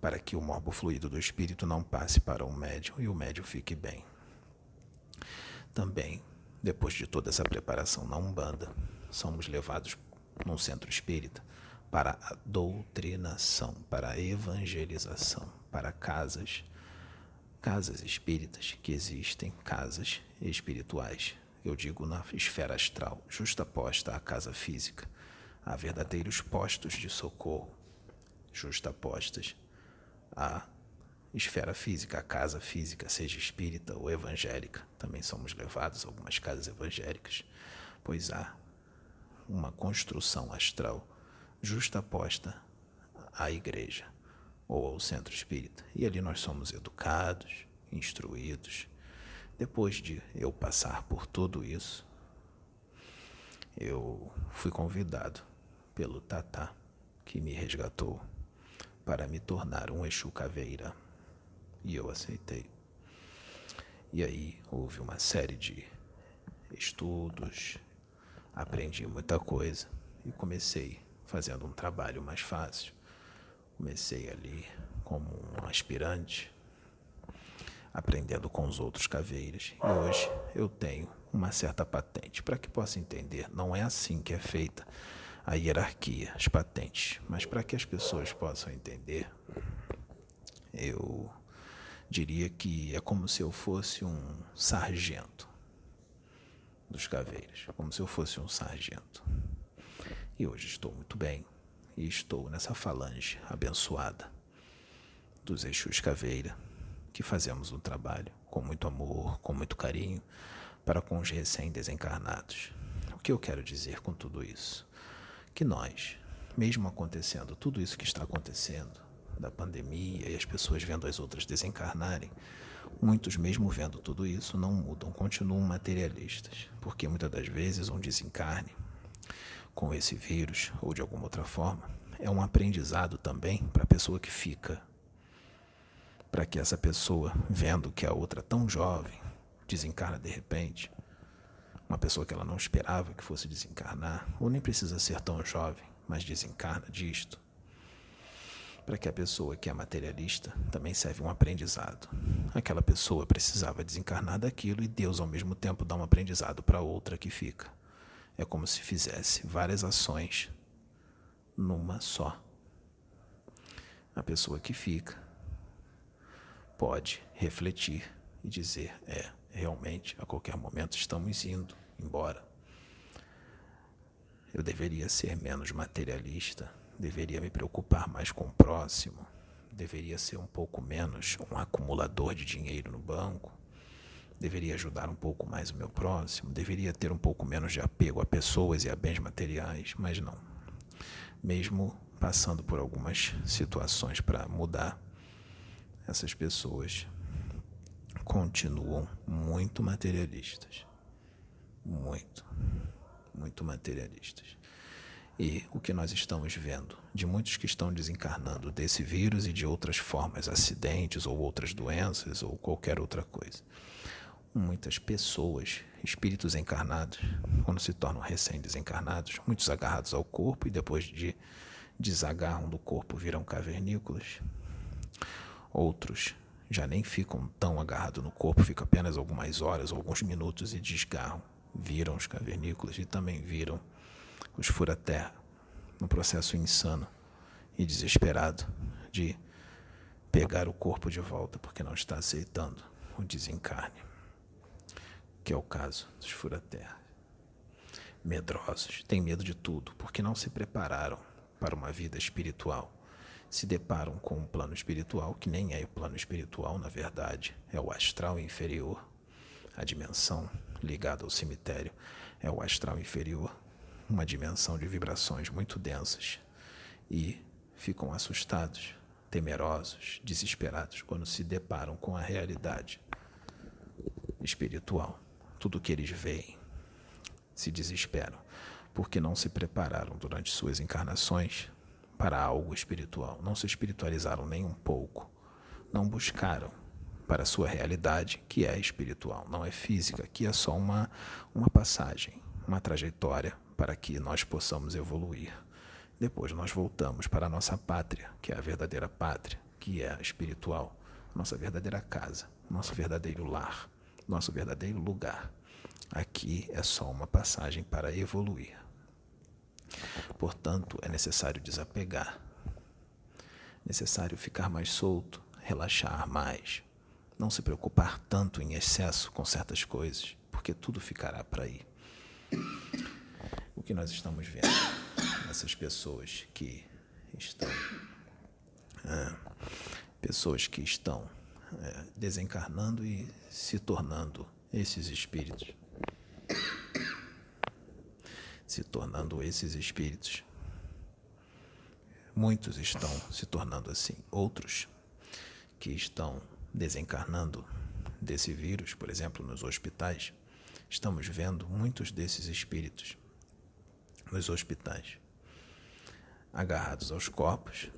para que o morbo fluido do espírito não passe para o médium e o médium fique bem. Também, depois de toda essa preparação na Umbanda, somos levados num centro espírita para a doutrinação, para a evangelização, para casas, casas espíritas, que existem casas espirituais, eu digo na esfera astral, justaposta à casa física. Há verdadeiros postos de socorro, justapostas à esfera física, à casa física, seja espírita ou evangélica. Também somos levados a algumas casas evangélicas, pois há uma construção astral justaposta à igreja ou ao centro espírita. E ali nós somos educados, instruídos. Depois de eu passar por tudo isso, eu fui convidado pelo Tatá, que me resgatou, para me tornar um Exu Caveira. E eu aceitei. E aí houve uma série de estudos, aprendi muita coisa e comecei fazendo um trabalho mais fácil. Comecei ali como um aspirante, aprendendo com os outros caveiras. E hoje eu tenho uma certa patente, para que possa entender. Não é assim que é feita a hierarquia, as patentes. Mas para que as pessoas possam entender, eu diria que é como se eu fosse um sargento dos caveiras. Como se eu fosse um sargento. E hoje estou muito bem. E estou nessa falange abençoada dos Exus Caveira, que fazemos um trabalho com muito amor, com muito carinho, para com os recém-desencarnados. O que eu quero dizer com tudo isso? Que nós, mesmo acontecendo tudo isso que está acontecendo, da pandemia e as pessoas vendo as outras desencarnarem, muitos, mesmo vendo tudo isso, não mudam, continuam materialistas, porque muitas das vezes um desencarne com esse vírus ou de alguma outra forma é um aprendizado também para a pessoa que fica, para que essa pessoa, vendo que a outra tão jovem desencarna de repente, uma pessoa que ela não esperava que fosse desencarnar, ou nem precisa ser tão jovem, mas desencarna disto, para que a pessoa que é materialista também serve um aprendizado. Aquela pessoa precisava desencarnar daquilo e Deus ao mesmo tempo dá um aprendizado para a outra que fica. É como se fizesse várias ações numa só. A pessoa que fica pode refletir e dizer, é, realmente, a qualquer momento estamos indo embora. Eu deveria ser menos materialista, deveria me preocupar mais com o próximo, deveria ser um pouco menos um acumulador de dinheiro no banco, deveria ajudar um pouco mais o meu próximo, deveria ter um pouco menos de apego a pessoas e a bens materiais, mas não. Mesmo passando por algumas situações para mudar, essas pessoas continuam muito materialistas. Muito, muito materialistas. E o que nós estamos vendo de muitos que estão desencarnando desse vírus e de outras formas, acidentes ou outras doenças ou qualquer outra coisa. Muitas pessoas, espíritos encarnados, quando se tornam recém-desencarnados, muitos agarrados ao corpo e depois de desagarram do corpo viram cavernícolas. Outros já nem ficam tão agarrados no corpo, ficam apenas algumas horas, alguns minutos e desgarram. Viram os cavernícolas e também viram os fura-terra, num processo insano e desesperado de pegar o corpo de volta porque não está aceitando o desencarne, que é o caso dos fura-terra. Medrosos, têm medo de tudo, porque não se prepararam para uma vida espiritual. Se deparam com um plano espiritual, que nem é o plano espiritual, na verdade, é o astral inferior, a dimensão ligada ao cemitério, é o astral inferior, uma dimensão de vibrações muito densas, e ficam assustados, temerosos, desesperados, quando se deparam com a realidade. espiritual. Tudo que eles veem, se desesperam, porque não se prepararam durante suas encarnações para algo espiritual. Não se espiritualizaram nem um pouco. Não buscaram para a sua realidade, que é espiritual, não é física, que é só uma, uma passagem, uma trajetória para que nós possamos evoluir. Depois nós voltamos para a nossa pátria, que é a verdadeira pátria, que é a espiritual, nossa verdadeira casa, nosso verdadeiro lar, nosso verdadeiro lugar. Aqui é só uma passagem para evoluir. Portanto, é necessário desapegar, necessário ficar mais solto, relaxar mais, não se preocupar tanto em excesso com certas coisas, porque tudo ficará para aí. O que nós estamos vendo nessas pessoas que estão, ah, pessoas que estão é, desencarnando e se tornando esses espíritos, se tornando esses espíritos. Muitos estão se tornando assim, outros que estão desencarnando desse vírus, por exemplo, nos hospitais. Estamos vendo muitos desses espíritos nos hospitais, agarrados aos corpos.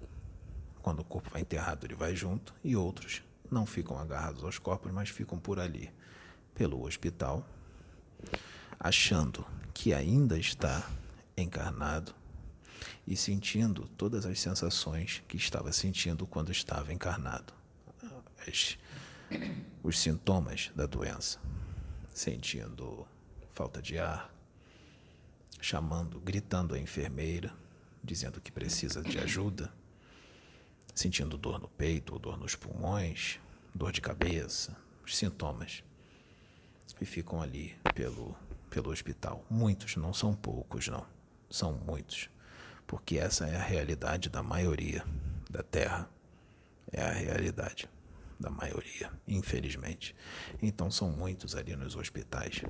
Quando o corpo vai enterrado, ele vai junto, e outros não ficam agarrados aos corpos, mas ficam por ali, pelo hospital, achando que ainda está encarnado e sentindo todas as sensações que estava sentindo quando estava encarnado, as, os sintomas da doença, sentindo falta de ar, chamando, gritando a enfermeira, dizendo que precisa de ajuda, sentindo dor no peito ou dor nos pulmões, dor de cabeça, os sintomas, e ficam ali pelo, pelo hospital. Muitos, não são poucos, não, são muitos, porque essa é a realidade da maioria da Terra, é a realidade da maioria, infelizmente. Então são muitos ali nos hospitais,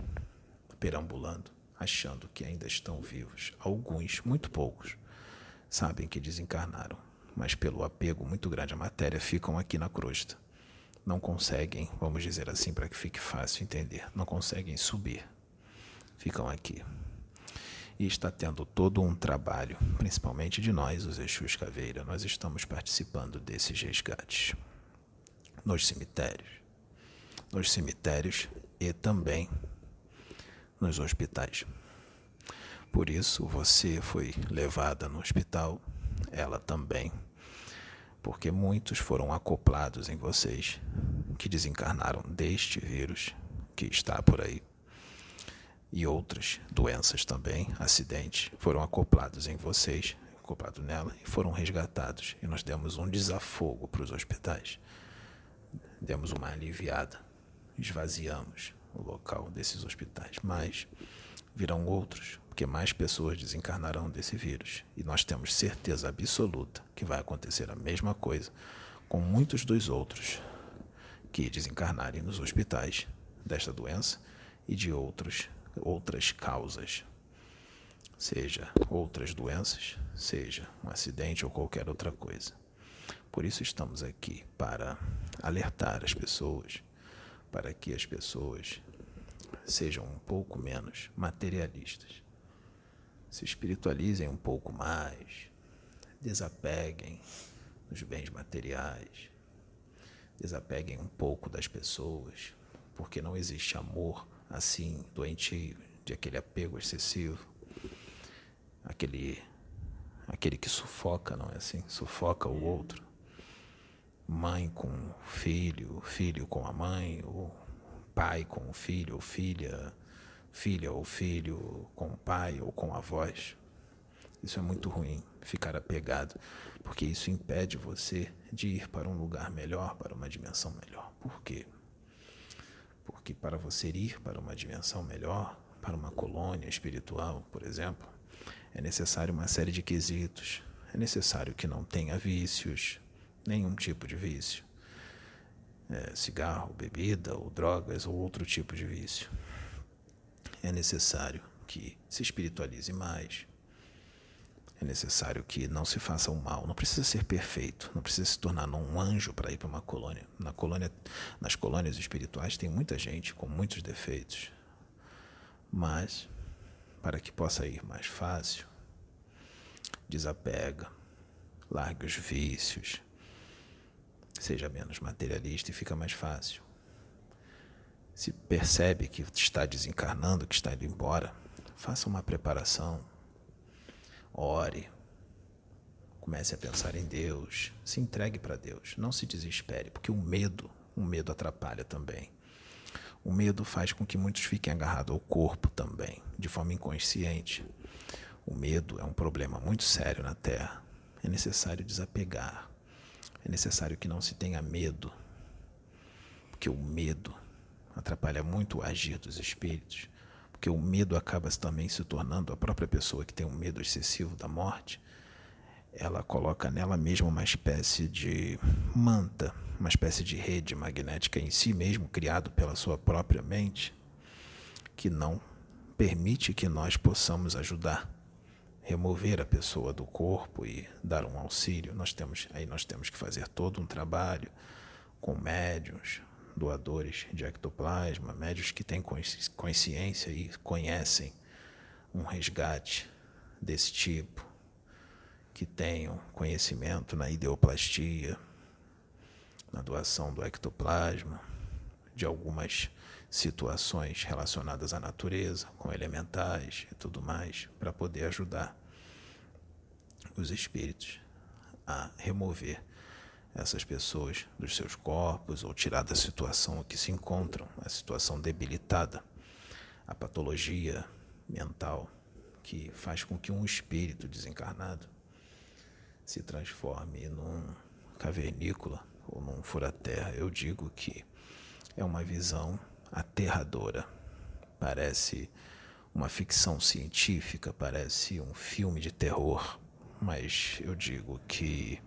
perambulando, achando que ainda estão vivos. Alguns, muito poucos, sabem que desencarnaram, mas pelo apego muito grande à matéria, ficam aqui na crosta. Não conseguem, vamos dizer assim, para que fique fácil entender, não conseguem subir, ficam aqui. E está tendo todo um trabalho, principalmente de nós, os Exus Caveira. Nós estamos participando desses resgates nos cemitérios, nos cemitérios e também nos hospitais. Por isso, você foi levada no hospital, ela também, porque muitos foram acoplados em vocês, que desencarnaram deste vírus que está por aí, e outras doenças também, acidentes, foram acoplados em vocês, acoplado nela, e foram resgatados. E nós demos um desafogo para os hospitais, demos uma aliviada, esvaziamos o local desses hospitais, mas virão outros, porque mais pessoas desencarnarão desse vírus. E nós temos certeza absoluta que vai acontecer a mesma coisa com muitos dos outros que desencarnarem nos hospitais desta doença e de outros, outras causas, seja outras doenças, seja um acidente ou qualquer outra coisa. Por isso estamos aqui, para alertar as pessoas, para que as pessoas sejam um pouco menos materialistas, se espiritualizem um pouco mais, desapeguem dos bens materiais, desapeguem um pouco das pessoas, porque não existe amor assim, doentio, de aquele apego excessivo, aquele, aquele que sufoca, não é assim? Sufoca o outro. Mãe com o filho, filho com a mãe, o pai com o filho ou filha, filha ou filho com o pai ou com a avós. Isso é muito ruim, ficar apegado, porque isso impede você de ir para um lugar melhor, para uma dimensão melhor. Por quê? Porque para você ir para uma dimensão melhor, para uma colônia espiritual, por exemplo, é necessário uma série de quesitos. É necessário que não tenha vícios, nenhum tipo de vício. É, cigarro, bebida ou drogas ou outro tipo de vício. É necessário que se espiritualize mais, É necessário que não se faça o mal. Não precisa ser perfeito, não precisa se tornar um anjo para ir para uma colônia. Na colônia. Nas colônias espirituais tem muita gente com muitos defeitos, mas para que possa ir mais fácil, desapega, largue os vícios, seja menos materialista e fica mais fácil. Se percebe que está desencarnando, que está indo embora, faça uma preparação, ore, comece a pensar em Deus, se entregue para Deus, não se desespere, porque o medo, o medo atrapalha também. O medo faz com que muitos fiquem agarrados ao corpo também, de forma inconsciente. O medo é um problema muito sério na Terra. É necessário desapegar, é necessário que não se tenha medo, porque o medo atrapalha muito o agir dos espíritos, porque o medo acaba também se tornando, a própria pessoa que tem um medo excessivo da morte, ela coloca nela mesma uma espécie de manta, uma espécie de rede magnética em si mesmo, criado pela sua própria mente, que não permite que nós possamos ajudar, remover a pessoa do corpo e dar um auxílio. Nós temos, aí nós temos que fazer todo um trabalho com médiuns, doadores de ectoplasma, médios que têm consciência e conhecem um resgate desse tipo, que tenham conhecimento na ideoplastia, na doação do ectoplasma, de algumas situações relacionadas à natureza, com elementais e tudo mais, para poder ajudar os espíritos a remover essas pessoas dos seus corpos, ou tirar da situação que se encontram, a situação debilitada, a patologia mental que faz com que um espírito desencarnado se transforme num cavernícola ou num fura-terra. Eu digo que é uma visão aterradora, parece uma ficção científica, parece um filme de terror, mas eu digo que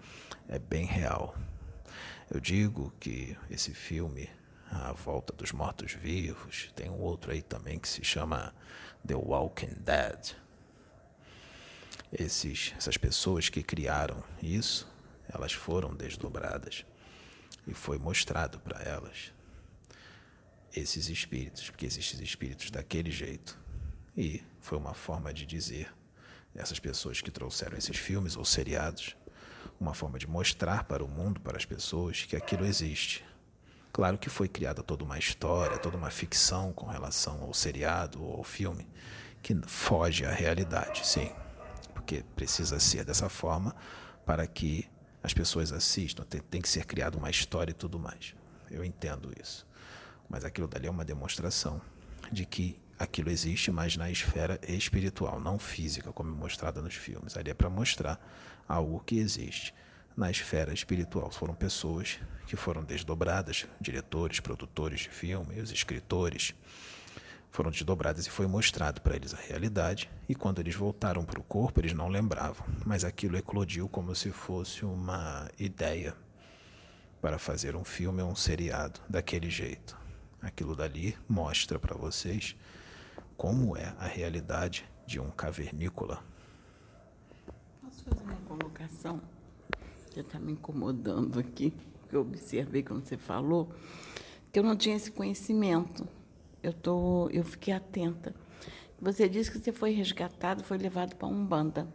é bem real. Eu digo que esse filme, A Volta dos Mortos-Vivos, tem um outro aí também que se chama The Walking Dead. Esses, essas pessoas que criaram isso, elas foram desdobradas e foi mostrado para elas esses espíritos, porque existem espíritos daquele jeito. E foi uma forma de dizer, essas pessoas que trouxeram esses filmes ou seriados, uma forma de mostrar para o mundo, para as pessoas, que aquilo existe. Claro que foi criada toda uma história, toda uma ficção com relação ao seriado ou ao filme, que foge à realidade, sim, porque precisa ser dessa forma para que as pessoas assistam, tem, tem que ser criada uma história e tudo mais. Eu entendo isso, mas aquilo dali é uma demonstração de que aquilo existe, mas na esfera espiritual, não física, como mostrada nos filmes. Ali é para mostrar algo que existe na esfera espiritual. Foram pessoas que foram desdobradas, diretores, produtores de filme, os escritores, foram desdobradas e foi mostrado para eles a realidade. E quando eles voltaram para o corpo, eles não lembravam, mas aquilo eclodiu como se fosse uma ideia para fazer um filme ou um seriado daquele jeito. Aquilo dali mostra para vocês como é a realidade de um cavernícola. Posso fazer uma colocação? Já está me incomodando aqui, porque eu observei quando você falou que eu não tinha esse conhecimento. Eu, tô, eu fiquei atenta. Você disse que você foi resgatado, foi levado para a Umbanda.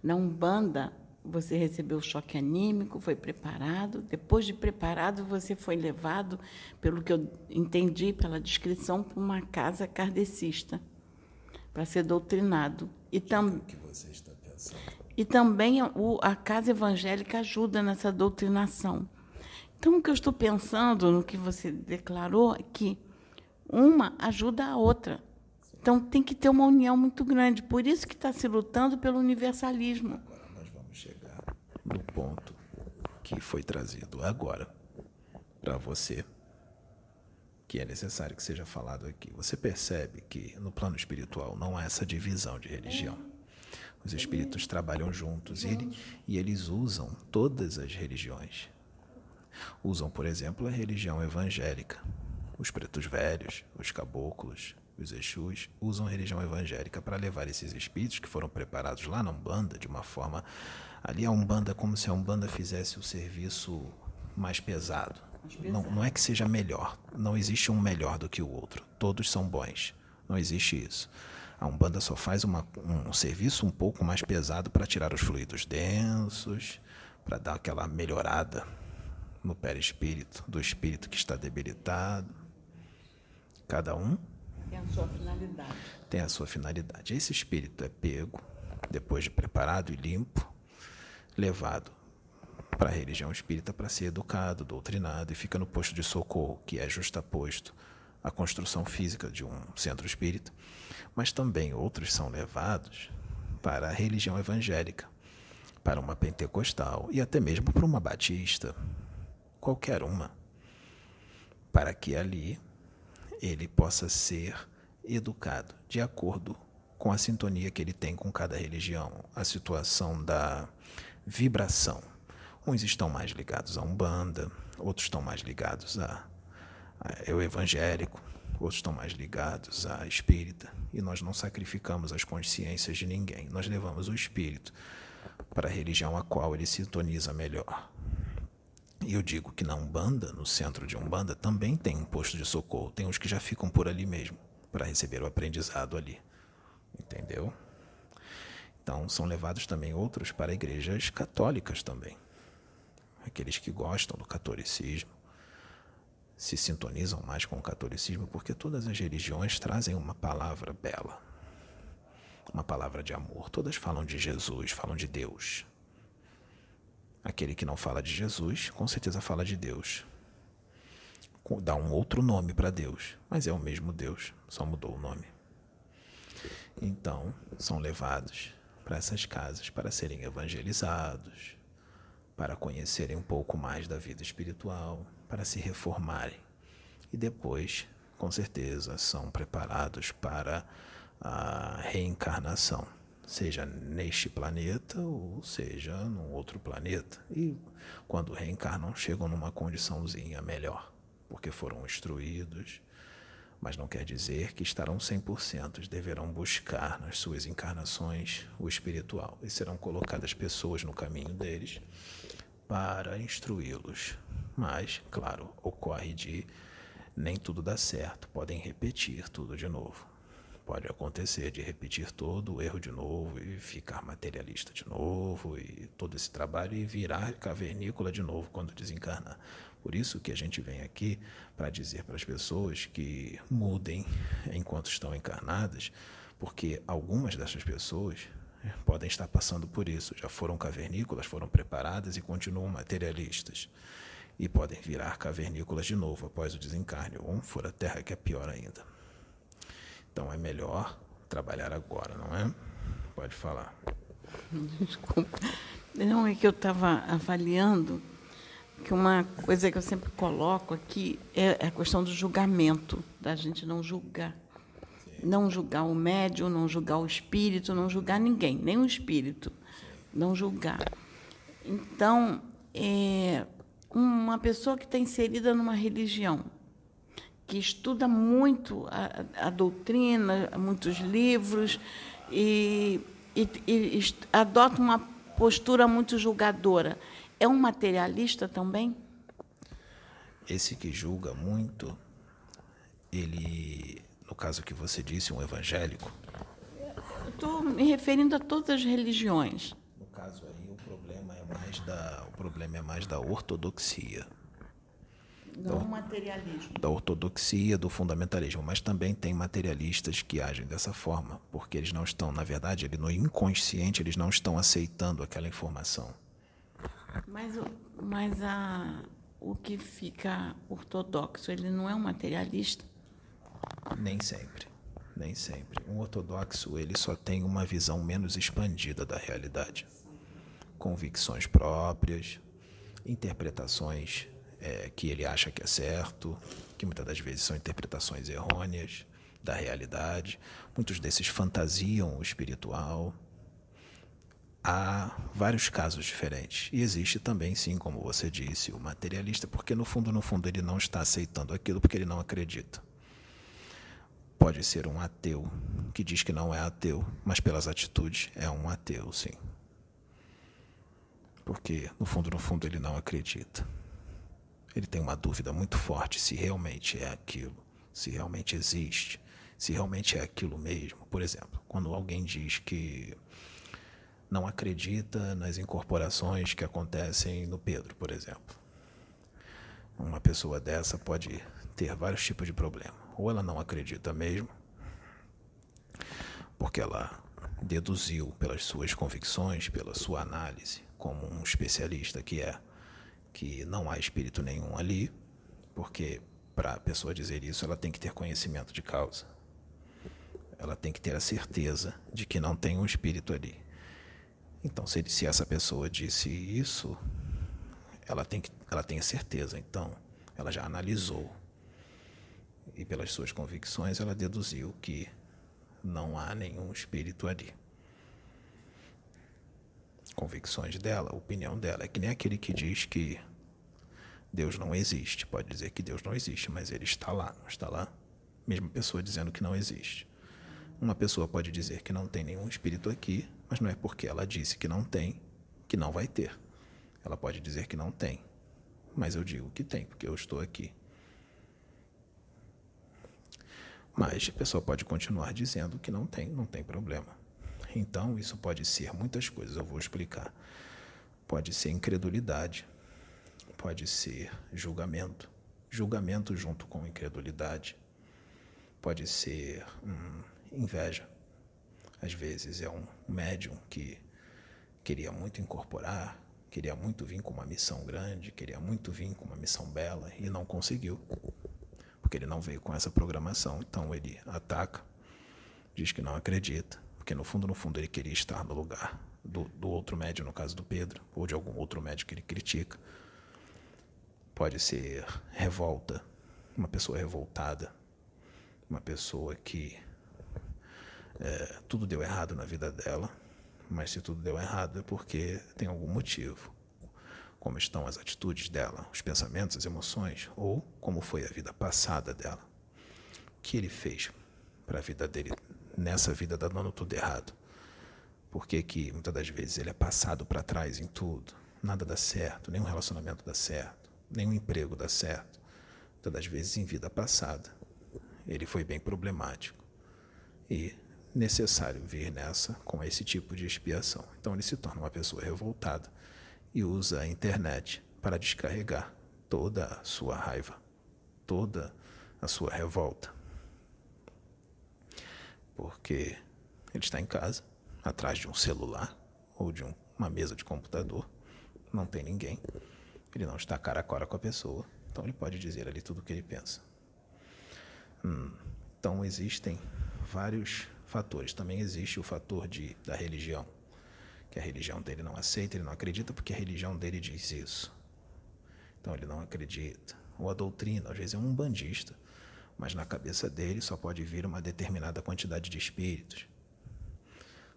Na Umbanda, você recebeu o choque anímico, foi preparado. Depois de preparado, você foi levado, pelo que eu entendi, pela descrição, para uma casa kardecista, para ser doutrinado. E, tam... que você está pensando? E também a casa evangélica ajuda nessa doutrinação. Então, o que eu estou pensando no que você declarou é que uma ajuda a outra. Então, tem que ter uma união muito grande. Por isso que está se lutando pelo universalismo. Chegar no ponto que foi trazido agora para você, que é necessário que seja falado aqui. Você percebe que no plano espiritual não há essa divisão de religião. Os espíritos trabalham juntos e, e eles usam todas as religiões. Usam, por exemplo, a religião evangélica, os pretos velhos, os caboclos, Os Exus usam a religião evangélica para levar esses espíritos que foram preparados lá na Umbanda, de uma forma... Ali a Umbanda é como se a Umbanda fizesse o serviço mais pesado. Mais pesado. Não, não é que seja melhor. Não existe um melhor do que o outro. Todos são bons. Não existe isso. A Umbanda só faz uma, um serviço um pouco mais pesado para tirar os fluidos densos, para dar aquela melhorada no perispírito, do espírito que está debilitado. Cada um... Tem a sua finalidade. Tem a sua finalidade. Esse espírito é pego, depois de preparado e limpo, levado para a religião espírita para ser educado, doutrinado, e fica no posto de socorro, que é justaposto à construção física de um centro espírita. Mas também outros são levados para a religião evangélica, para uma pentecostal e até mesmo para uma batista, qualquer uma, para que ali... ele possa ser educado de acordo com a sintonia que ele tem com cada religião, a situação da vibração. Uns estão mais ligados à Umbanda, outros estão mais ligados a, a ao evangélico, outros estão mais ligados à espírita, e nós não sacrificamos as consciências de ninguém. Nós levamos o espírito para a religião a qual ele sintoniza melhor. E eu digo que na Umbanda, no centro de Umbanda, também tem um posto de socorro. Tem uns que já ficam por ali mesmo, para receber o aprendizado ali. Entendeu? Então, são levados também outros para igrejas católicas também. Aqueles que gostam do catolicismo, se sintonizam mais com o catolicismo, porque todas as religiões trazem uma palavra bela, uma palavra de amor. Todas falam de Jesus, falam de Deus. Aquele que não fala de Jesus, com certeza fala de Deus. Dá um outro nome para Deus, mas é o mesmo Deus, só mudou o nome. Então, são levados para essas casas para serem evangelizados, para conhecerem um pouco mais da vida espiritual, para se reformarem. E depois, com certeza, são preparados para a reencarnação. Seja neste planeta ou seja num outro planeta. E quando reencarnam, chegam numa condiçãozinha melhor, porque foram instruídos, mas não quer dizer que estarão cem por cento. Deverão buscar nas suas encarnações o espiritual, e serão colocadas pessoas no caminho deles para instruí-los. Mas, claro, ocorre de nem tudo dá certo, podem repetir tudo de novo. Pode acontecer de repetir todo o erro de novo e ficar materialista de novo e todo esse trabalho e virar cavernícola de novo quando desencarnar. Por isso que a gente vem aqui para dizer para as pessoas que mudem enquanto estão encarnadas, porque algumas dessas pessoas podem estar passando por isso. Já foram cavernícolas, foram preparadas e continuam materialistas. E podem virar cavernícolas de novo após o desencarne, ou for a terra, que é pior ainda. Então, é melhor trabalhar agora, não é? Pode falar. Desculpa. Não, é que eu estava avaliando que uma coisa que eu sempre coloco aqui é a questão do julgamento, da gente não julgar. Sim. Não julgar o médium, não julgar o espírito, não julgar ninguém, nem o espírito. Sim. Não julgar. Então, é uma pessoa que está inserida numa religião, que estuda muito a, a doutrina, muitos livros, e, e, e adota uma postura muito julgadora. É um materialista também? Esse que julga muito, ele, no caso que você disse, um evangélico? Eu estou me referindo a todas as religiões. No caso aí, o problema é mais da, o problema é mais da ortodoxia. Do materialismo. Da ortodoxia, do fundamentalismo, mas também tem materialistas que agem dessa forma, porque eles não estão, na verdade, ele, no inconsciente, eles não estão aceitando aquela informação. Mas, mas a, o que fica ortodoxo, ele não é um materialista? Nem sempre, nem sempre. Um ortodoxo, ele só tem uma visão menos expandida da realidade. Convicções próprias, interpretações É, que ele acha que é certo, que muitas das vezes são interpretações errôneas da realidade. Muitos desses fantasiam o espiritual. Há vários casos diferentes. E existe também, sim, como você disse, o materialista, porque no fundo, no fundo, ele não está aceitando aquilo porque ele não acredita. Pode ser um ateu que diz que não é ateu, mas pelas atitudes é um ateu, sim. Porque, no fundo, no fundo, ele não acredita. Ele tem uma dúvida muito forte se realmente é aquilo, se realmente existe, se realmente é aquilo mesmo. Por exemplo, quando alguém diz que não acredita nas incorporações que acontecem no Pedro, por exemplo. Uma pessoa dessa pode ter vários tipos de problema. Ou ela não acredita mesmo, porque ela deduziu pelas suas convicções, pela sua análise, como um especialista que é, que não há espírito nenhum ali, porque para a pessoa dizer isso, ela tem que ter conhecimento de causa. Ela tem que ter a certeza de que não tem um espírito ali. Então, se, se essa pessoa disse isso, ela tem, que, ela tem a certeza. Então, ela já analisou. E pelas suas convicções, ela deduziu que não há nenhum espírito ali. Convicções dela, opinião dela. É que nem aquele que diz que Deus não existe. Pode dizer que Deus não existe, mas ele está lá, não está lá? Mesma pessoa dizendo que não existe. Uma pessoa pode dizer que não tem nenhum espírito aqui, mas não é porque ela disse que não tem, que não vai ter. Ela pode dizer que não tem, mas eu digo que tem, porque eu estou aqui. Mas a pessoa pode continuar dizendo que não tem, não tem problema. Então, isso pode ser muitas coisas, eu vou explicar. Pode ser incredulidade, pode ser julgamento, julgamento junto com incredulidade, pode ser hum, inveja. Às vezes é um médium que queria muito incorporar, queria muito vir com uma missão grande, queria muito vir com uma missão bela e não conseguiu. Porque ele não veio com essa programação, então ele ataca, diz que não acredita, porque no fundo, no fundo, ele queria estar no lugar do, do outro médium, no caso do Pedro, ou de algum outro médium que ele critica. Pode ser revolta, uma pessoa revoltada, uma pessoa que é, tudo deu errado na vida dela, mas se tudo deu errado é porque tem algum motivo. Como estão as atitudes dela, os pensamentos, as emoções, ou como foi a vida passada dela. O que ele fez para a vida dele, nessa vida, está dando tudo errado? Por que que, muitas das vezes, ele é passado para trás em tudo? Nada dá certo, nenhum relacionamento dá certo, nenhum emprego dá certo. Muitas das vezes, em vida passada, ele foi bem problemático e necessário vir nessa com esse tipo de expiação. Então, ele se torna uma pessoa revoltada e usa a internet para descarregar toda a sua raiva, toda a sua revolta. Porque ele está em casa, atrás de um celular ou de um, uma mesa de computador, não tem ninguém, ele não está cara a cara com a pessoa, então ele pode dizer ali tudo o que ele pensa. Hum, então existem vários fatores. Também existe o fator de, da religião. Que a religião dele não aceita, ele não acredita porque a religião dele diz isso. Então ele não acredita. Ou a doutrina, às vezes é um umbandista, mas na cabeça dele só pode vir uma determinada quantidade de espíritos.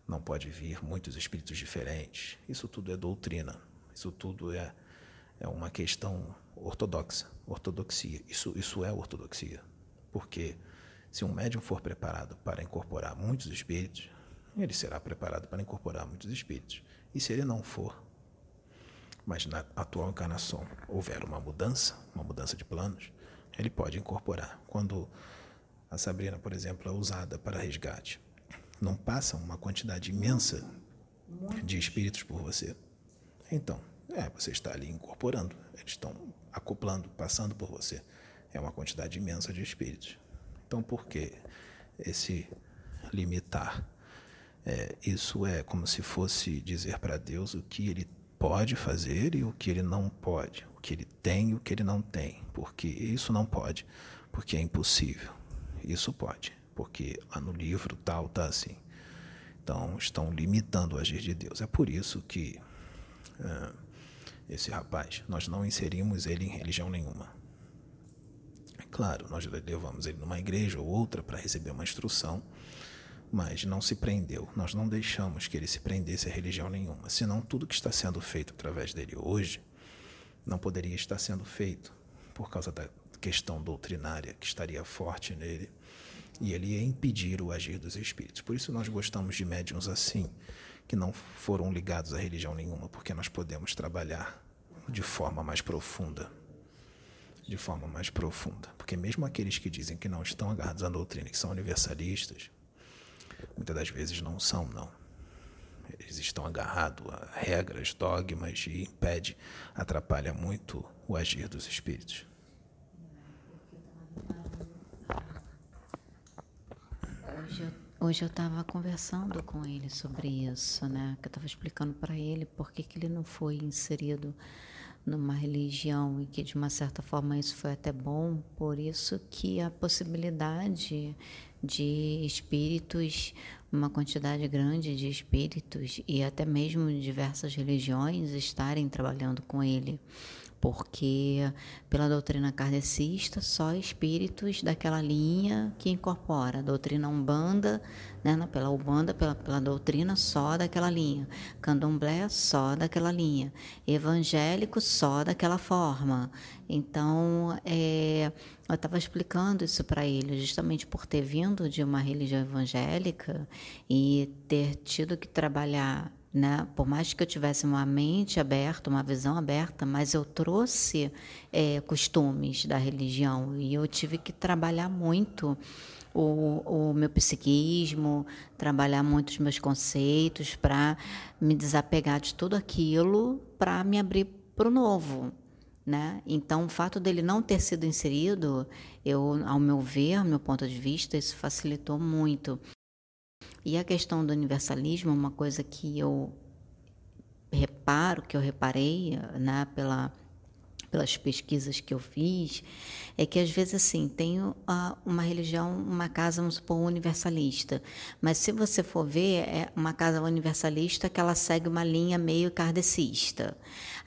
Não pode vir muitos espíritos diferentes. Isso tudo é doutrina. Isso tudo é, é uma questão ortodoxa, ortodoxia. Isso, isso é ortodoxia. Porque se um médium for preparado para incorporar muitos espíritos, ele será preparado para incorporar muitos espíritos. E se ele não for, mas na atual encarnação houver uma mudança, uma mudança de planos, ele pode incorporar. Quando a Sabrina, por exemplo, é usada para resgate, não passa uma quantidade imensa de espíritos por você? Então, é, você está ali incorporando, eles estão acoplando, passando por você. É uma quantidade imensa de espíritos. Então, por que esse limitar? É, isso é como se fosse dizer para Deus o que ele pode fazer e o que ele não pode, o que ele tem e o que ele não tem, porque isso não pode, porque é impossível. Isso pode, porque lá no livro tal está assim. Então, estão limitando o agir de Deus. É por isso que uh, esse rapaz, nós não inserimos ele em religião nenhuma. É claro, nós levamos ele numa igreja ou outra para receber uma instrução, mas não se prendeu, nós não deixamos que ele se prendesse a religião nenhuma, senão tudo que está sendo feito através dele hoje não poderia estar sendo feito por causa da questão doutrinária que estaria forte nele e ele ia impedir o agir dos espíritos. Por isso nós gostamos de médiuns assim, que não foram ligados a religião nenhuma, porque nós podemos trabalhar de forma mais profunda, de forma mais profunda, porque mesmo aqueles que dizem que não estão agarrados à doutrina, que são universalistas, muitas das vezes não são, não. Eles estão agarrados a regras, dogmas, e impede, atrapalha muito o agir dos espíritos. Hoje eu estava conversando com ele sobre isso, né? Que eu estava explicando para ele por que que ele não foi inserido numa religião e que, de uma certa forma, isso foi até bom, por isso que a possibilidade de espíritos, uma quantidade grande de espíritos e até mesmo diversas religiões estarem trabalhando com ele, porque pela doutrina kardecista só espíritos daquela linha que incorpora a doutrina umbanda, né, pela umbanda, pela, pela doutrina só daquela linha, candomblé só daquela linha, evangélico só daquela forma. Então, é, eu estava explicando isso para ele, justamente por ter vindo de uma religião evangélica e ter tido que trabalhar, né? Por mais que eu tivesse uma mente aberta, uma visão aberta, mas eu trouxe é, costumes da religião e eu tive que trabalhar muito o, o meu psiquismo, trabalhar muito os meus conceitos para me desapegar de tudo aquilo para me abrir para o novo, né? Então, o fato dele não ter sido inserido, eu, ao meu ver, ao meu ponto de vista, isso facilitou muito. E a questão do universalismo, uma coisa que eu reparo, que eu reparei, né, pela, pelas pesquisas que eu fiz, é que às vezes, assim, tem uma religião, uma casa, vamos supor, universalista, mas se você for ver, é uma casa universalista que ela segue uma linha meio kardecista.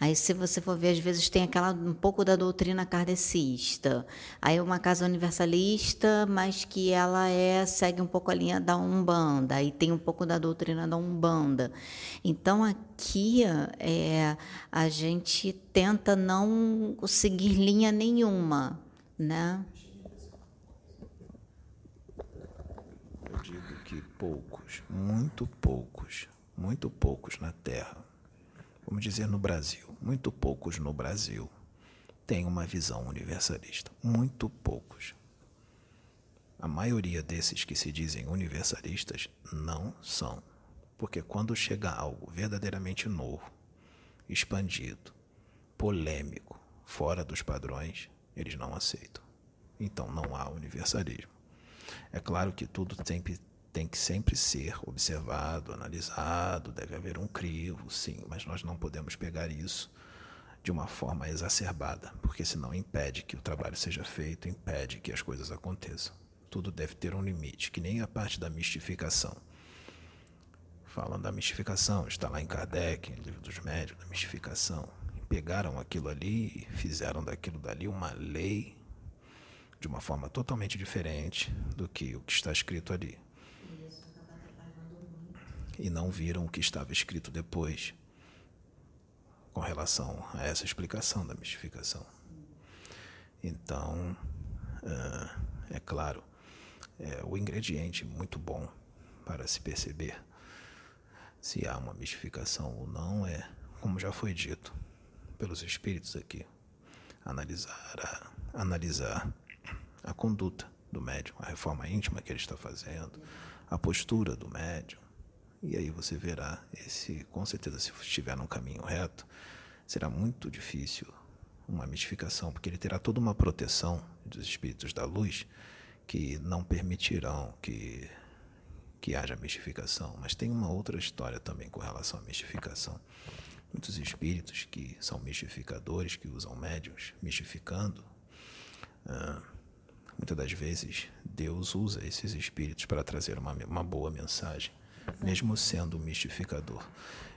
Aí, se você for ver, às vezes tem aquela um pouco da doutrina kardecista. Aí, uma casa universalista, mas que ela é, segue um pouco a linha da Umbanda. Aí, tem um pouco da doutrina da Umbanda. Então, aqui, é, a gente tenta não seguir linha nenhuma, né? Eu digo que poucos, muito poucos, muito poucos na Terra, vamos dizer no Brasil, muito poucos no Brasil têm uma visão universalista, muito poucos. A maioria desses que se dizem universalistas não são, porque quando chega algo verdadeiramente novo, expandido, polêmico, fora dos padrões, eles não aceitam. Então não há universalismo. É claro que tudo tem que tem que sempre ser observado, analisado, deve haver um crivo, sim, mas nós não podemos pegar isso de uma forma exacerbada, porque senão impede que o trabalho seja feito, impede que as coisas aconteçam. Tudo deve ter um limite, que nem a parte da mistificação. Falando da mistificação, está lá em Kardec, em Livro dos Médiuns, da mistificação, pegaram aquilo ali e fizeram daquilo dali uma lei de uma forma totalmente diferente do que o que está escrito ali. E não viram o que estava escrito depois com relação a essa explicação da mistificação. Então, é claro, é o ingrediente muito bom para se perceber se há uma mistificação ou não é, como já foi dito pelos espíritos aqui, analisar a, analisar a conduta do médium, a reforma íntima que ele está fazendo, a postura do médium. E aí você verá, esse, com certeza, se estiver num caminho reto, será muito difícil uma mistificação, porque ele terá toda uma proteção dos espíritos da luz que não permitirão que, que haja mistificação. Mas tem uma outra história também com relação à mistificação. Muitos espíritos que são mistificadores, que usam médiuns mistificando, ah, muitas das vezes Deus usa esses espíritos para trazer uma, uma boa mensagem, mesmo sendo um mistificador,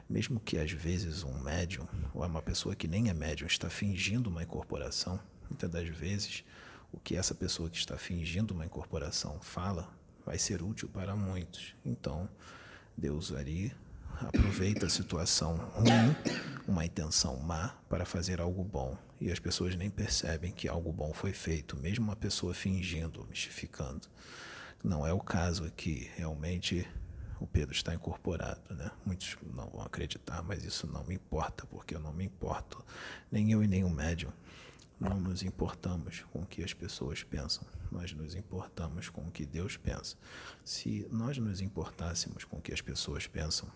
mesmo que às vezes um médium ou uma pessoa que nem é médium está fingindo uma incorporação, muitas das vezes o que essa pessoa que está fingindo uma incorporação fala vai ser útil para muitos. Então Deus ali aproveita a situação ruim, uma intenção má, para fazer algo bom, e as pessoas nem percebem que algo bom foi feito, mesmo uma pessoa fingindo, mistificando. não é o caso aqui. Realmente o Pedro está incorporado, né? Muitos não vão acreditar, mas isso não me importa, porque eu não me importo, nem eu e nem o médium. Não nos importamos com o que as pessoas pensam, nós nos importamos com o que Deus pensa. Se nós nos importássemos com o que as pessoas pensam,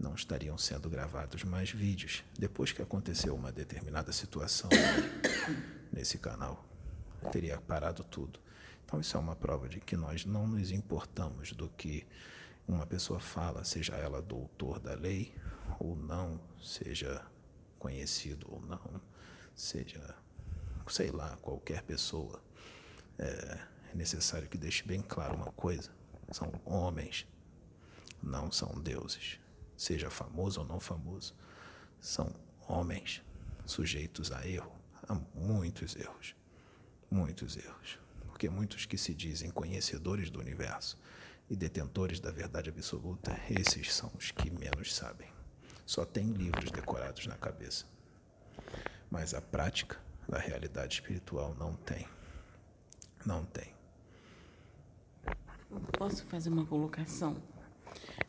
não estariam sendo gravados mais vídeos. Depois que aconteceu uma determinada situação nesse canal, teria parado tudo. Então isso é uma prova de que nós não nos importamos do que uma pessoa fala, seja ela doutor da lei ou não, seja conhecido ou não, seja, sei lá, qualquer pessoa. É necessário que deixe bem claro uma coisa: são homens, não são deuses. Seja famoso ou não famoso, são homens sujeitos a erro, a muitos erros, muitos erros. Porque muitos que se dizem conhecedores do universo e detentores da verdade absoluta, esses são os que menos sabem. Só têm livros decorados na cabeça, mas a prática da realidade espiritual não tem, não tem. Eu posso fazer uma colocação?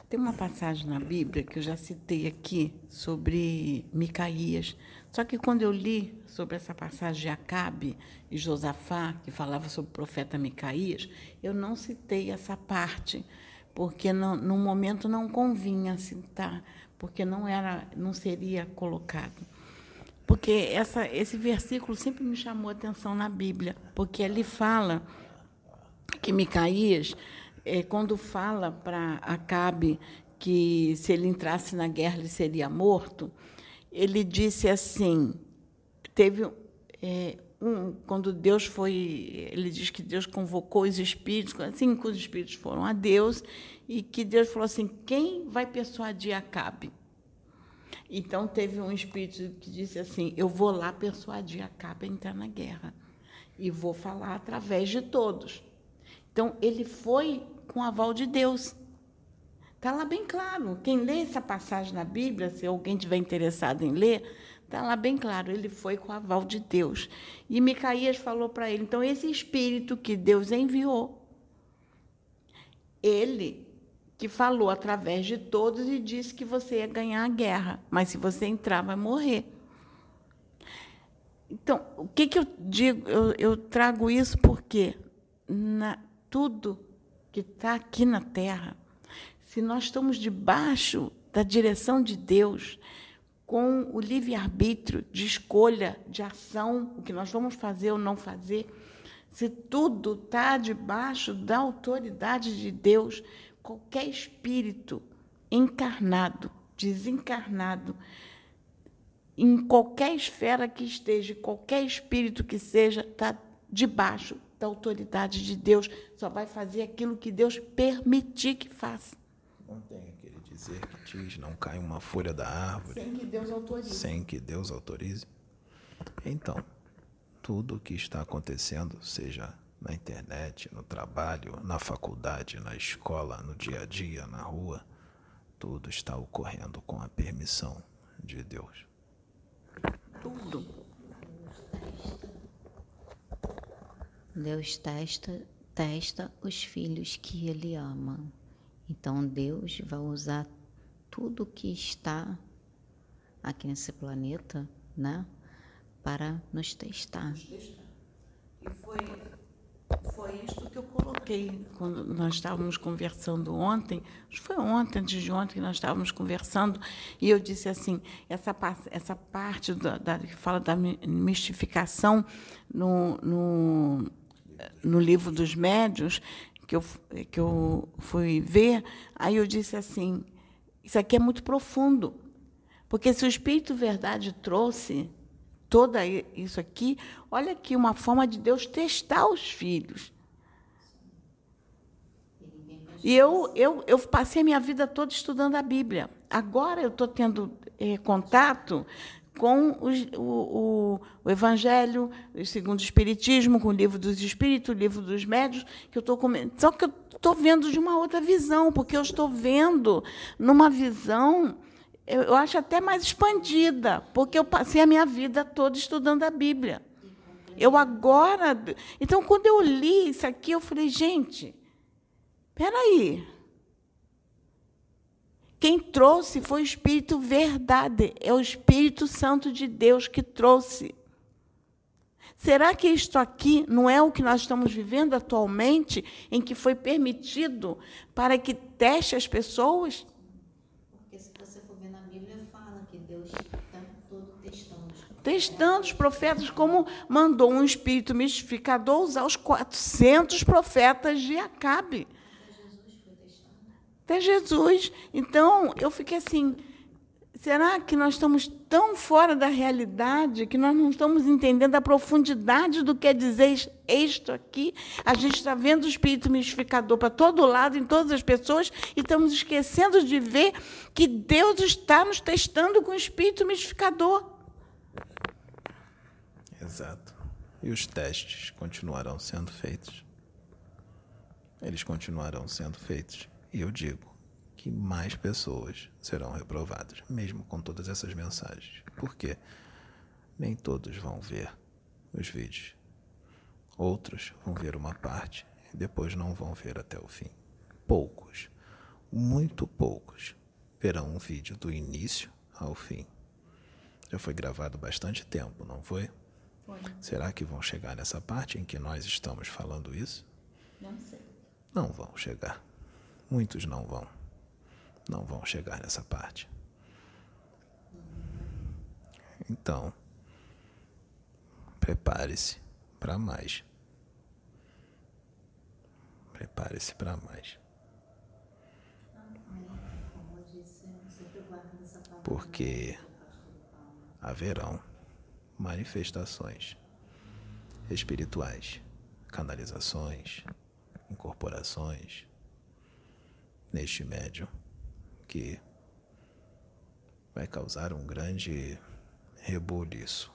Tem uma passagem na Bíblia que eu já citei aqui sobre Micaías, só que quando eu li sobre essa passagem de Acabe e Josafá, que falava sobre o profeta Micaías, eu não citei essa parte, porque não, no momento não convinha citar, porque não, era, não seria colocado. Porque essa, esse versículo sempre me chamou a atenção na Bíblia, porque ele fala que Micaías... É, quando fala para Acabe que se ele entrasse na guerra ele seria morto, ele disse assim, teve é, um, quando Deus foi, ele diz que Deus convocou os espíritos, cinco os espíritos foram a Deus, e que Deus falou assim, quem vai persuadir Acabe? Então teve um espírito que disse assim, eu vou lá persuadir Acabe a entrar na guerra, e vou falar através de todos. Então, ele foi com o aval de Deus. Está lá bem claro. Quem lê essa passagem na Bíblia, se alguém estiver interessado em ler, está lá bem claro. Ele foi com o aval de Deus. E Micaías falou para ele, então, esse espírito que Deus enviou, ele que falou através de todos e disse que você ia ganhar a guerra, mas se você entrar, vai morrer. Então, o que, que eu digo? Eu, eu trago isso porque... na tudo que está aqui na Terra, se nós estamos debaixo da direção de Deus, com o livre-arbítrio de escolha, de ação, o que nós vamos fazer ou não fazer, se tudo está debaixo da autoridade de Deus, qualquer espírito encarnado, desencarnado, em qualquer esfera que esteja, qualquer espírito que seja, está debaixo da autoridade de Deus, só vai fazer aquilo que Deus permitir que faça. Não tem aquele dizer que diz, não cai uma folha da árvore... Sem que Deus autorize. Sem que Deus autorize. Então, tudo o que está acontecendo, seja na internet, no trabalho, na faculdade, na escola, no dia a dia, na rua, tudo está ocorrendo com a permissão de Deus. Tudo. Deus testa, testa os filhos que Ele ama. Então, Deus vai usar tudo que está aqui nesse planeta, né, para nos testar. Nos testar. E foi, foi isso que eu coloquei quando nós estávamos conversando ontem. Foi ontem, antes de ontem, que nós estávamos conversando. E eu disse assim, essa, essa parte da, da, que fala da mistificação no... no no livro dos médiuns, que eu, que eu fui ver, aí eu disse assim, isso aqui é muito profundo, porque se o Espírito Verdade trouxe todo isso aqui, olha aqui uma forma de Deus testar os filhos. E eu, eu, eu passei a minha vida toda estudando a Bíblia. Agora eu estou tendo é, contato... com os, o, o, o Evangelho, segundo o Espiritismo, com o Livro dos Espíritos, o Livro dos Médiuns, que eu tô com... só que eu estou vendo de uma outra visão, porque eu estou vendo numa visão, eu, eu acho até mais expandida, porque eu passei a minha vida toda estudando a Bíblia. Eu agora... Então, quando eu li isso aqui, eu falei, gente, peraí, quem trouxe foi o Espírito Verdade, é o Espírito Santo de Deus que trouxe. Será que isto aqui não é o que nós estamos vivendo atualmente, em que foi permitido para que teste as pessoas? Porque se você for ver na Bíblia, fala que Deus está todo testando. Testando os profetas, como mandou um espírito mistificador usar os quatrocentos profetas de Acabe. Até Jesus. Então, eu fiquei assim, será que nós estamos tão fora da realidade que nós não estamos entendendo a profundidade do que é dizer isto aqui? A gente está vendo o espírito mistificador para todo lado, em todas as pessoas, e estamos esquecendo de ver que Deus está nos testando com o espírito mistificador. Exato. E os testes continuarão sendo feitos. Eles continuarão sendo feitos. E eu digo que mais pessoas serão reprovadas, mesmo com todas essas mensagens. Por quê? Nem todos vão ver os vídeos. Outros vão ver uma parte e depois não vão ver até o fim. Poucos, muito poucos, verão um vídeo do início ao fim. Já foi gravado bastante tempo, não foi? Foi. Será que vão chegar nessa parte em que nós estamos falando isso? Não sei. Não vão chegar. Muitos não vão, não vão chegar nessa parte. Então, prepare-se para mais. Prepare-se para mais. Porque haverão manifestações espirituais, canalizações, incorporações, neste médium, que vai causar um grande rebuliço.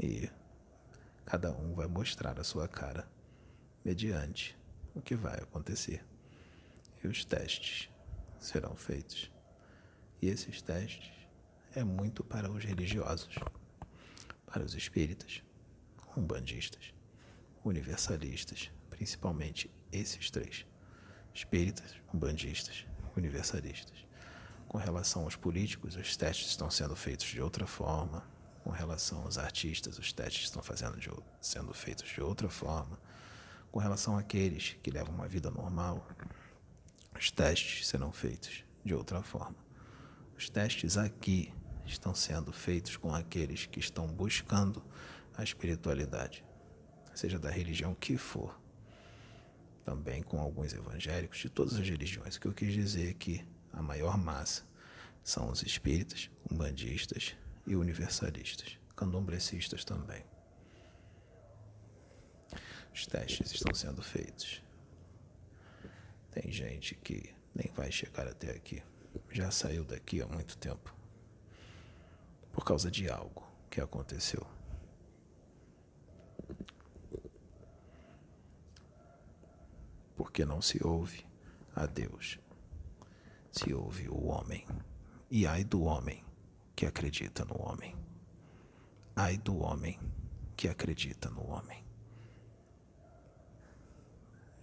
E cada um vai mostrar a sua cara mediante o que vai acontecer. E os testes serão feitos. E esses testes é muito para os religiosos, para os espíritas, umbandistas, universalistas, principalmente esses três, espíritas, umbandistas, universalistas. Com relação aos políticos, os testes estão sendo feitos de outra forma. Com relação aos artistas, os testes estão fazendo de, sendo feitos de outra forma. Com relação àqueles que levam uma vida normal, os testes serão feitos de outra forma. Os testes aqui estão sendo feitos com aqueles que estão buscando a espiritualidade, seja da religião que for. Também com alguns evangélicos de todas as religiões. O que eu quis dizer é que a maior massa são os espíritas, umbandistas e universalistas, candomblecistas também. Os testes estão sendo feitos. Tem gente que nem vai chegar até aqui, já saiu daqui há muito tempo, por causa de algo que aconteceu. Porque não se ouve a Deus, se ouve o homem. E ai do homem que acredita no homem. Ai do homem que acredita no homem.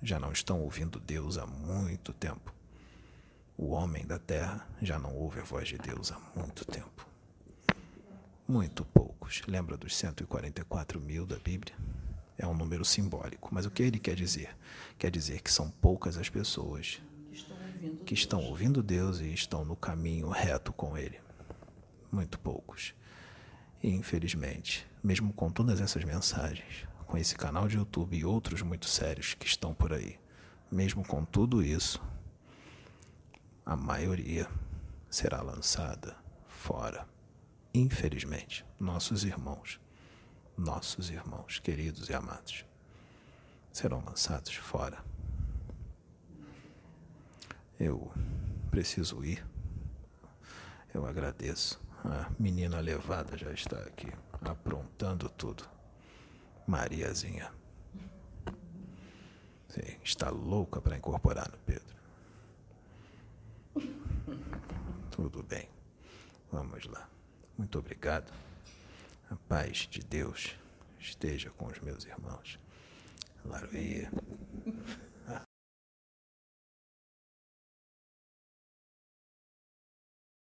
Já não estão ouvindo Deus há muito tempo. O homem da terra já não ouve a voz de Deus há muito tempo. Muito poucos. Lembra dos cento e quarenta e quatro mil da Bíblia? É um número simbólico. Mas o que ele quer dizer? Quer dizer que são poucas as pessoas que estão ouvindo Deus e estão no caminho reto com Ele. Muito poucos. E, infelizmente, mesmo com todas essas mensagens, com esse canal de YouTube e outros muito sérios que estão por aí, mesmo com tudo isso, a maioria será lançada fora. Infelizmente, nossos irmãos, nossos irmãos queridos e amados serão lançados fora. Eu preciso ir. Eu agradeço. A menina levada já está aqui, aprontando tudo. Mariazinha. Sim, está louca para incorporar no Pedro. Tudo bem. Vamos lá. Muito obrigado. A paz de Deus esteja com os meus irmãos. Laruia.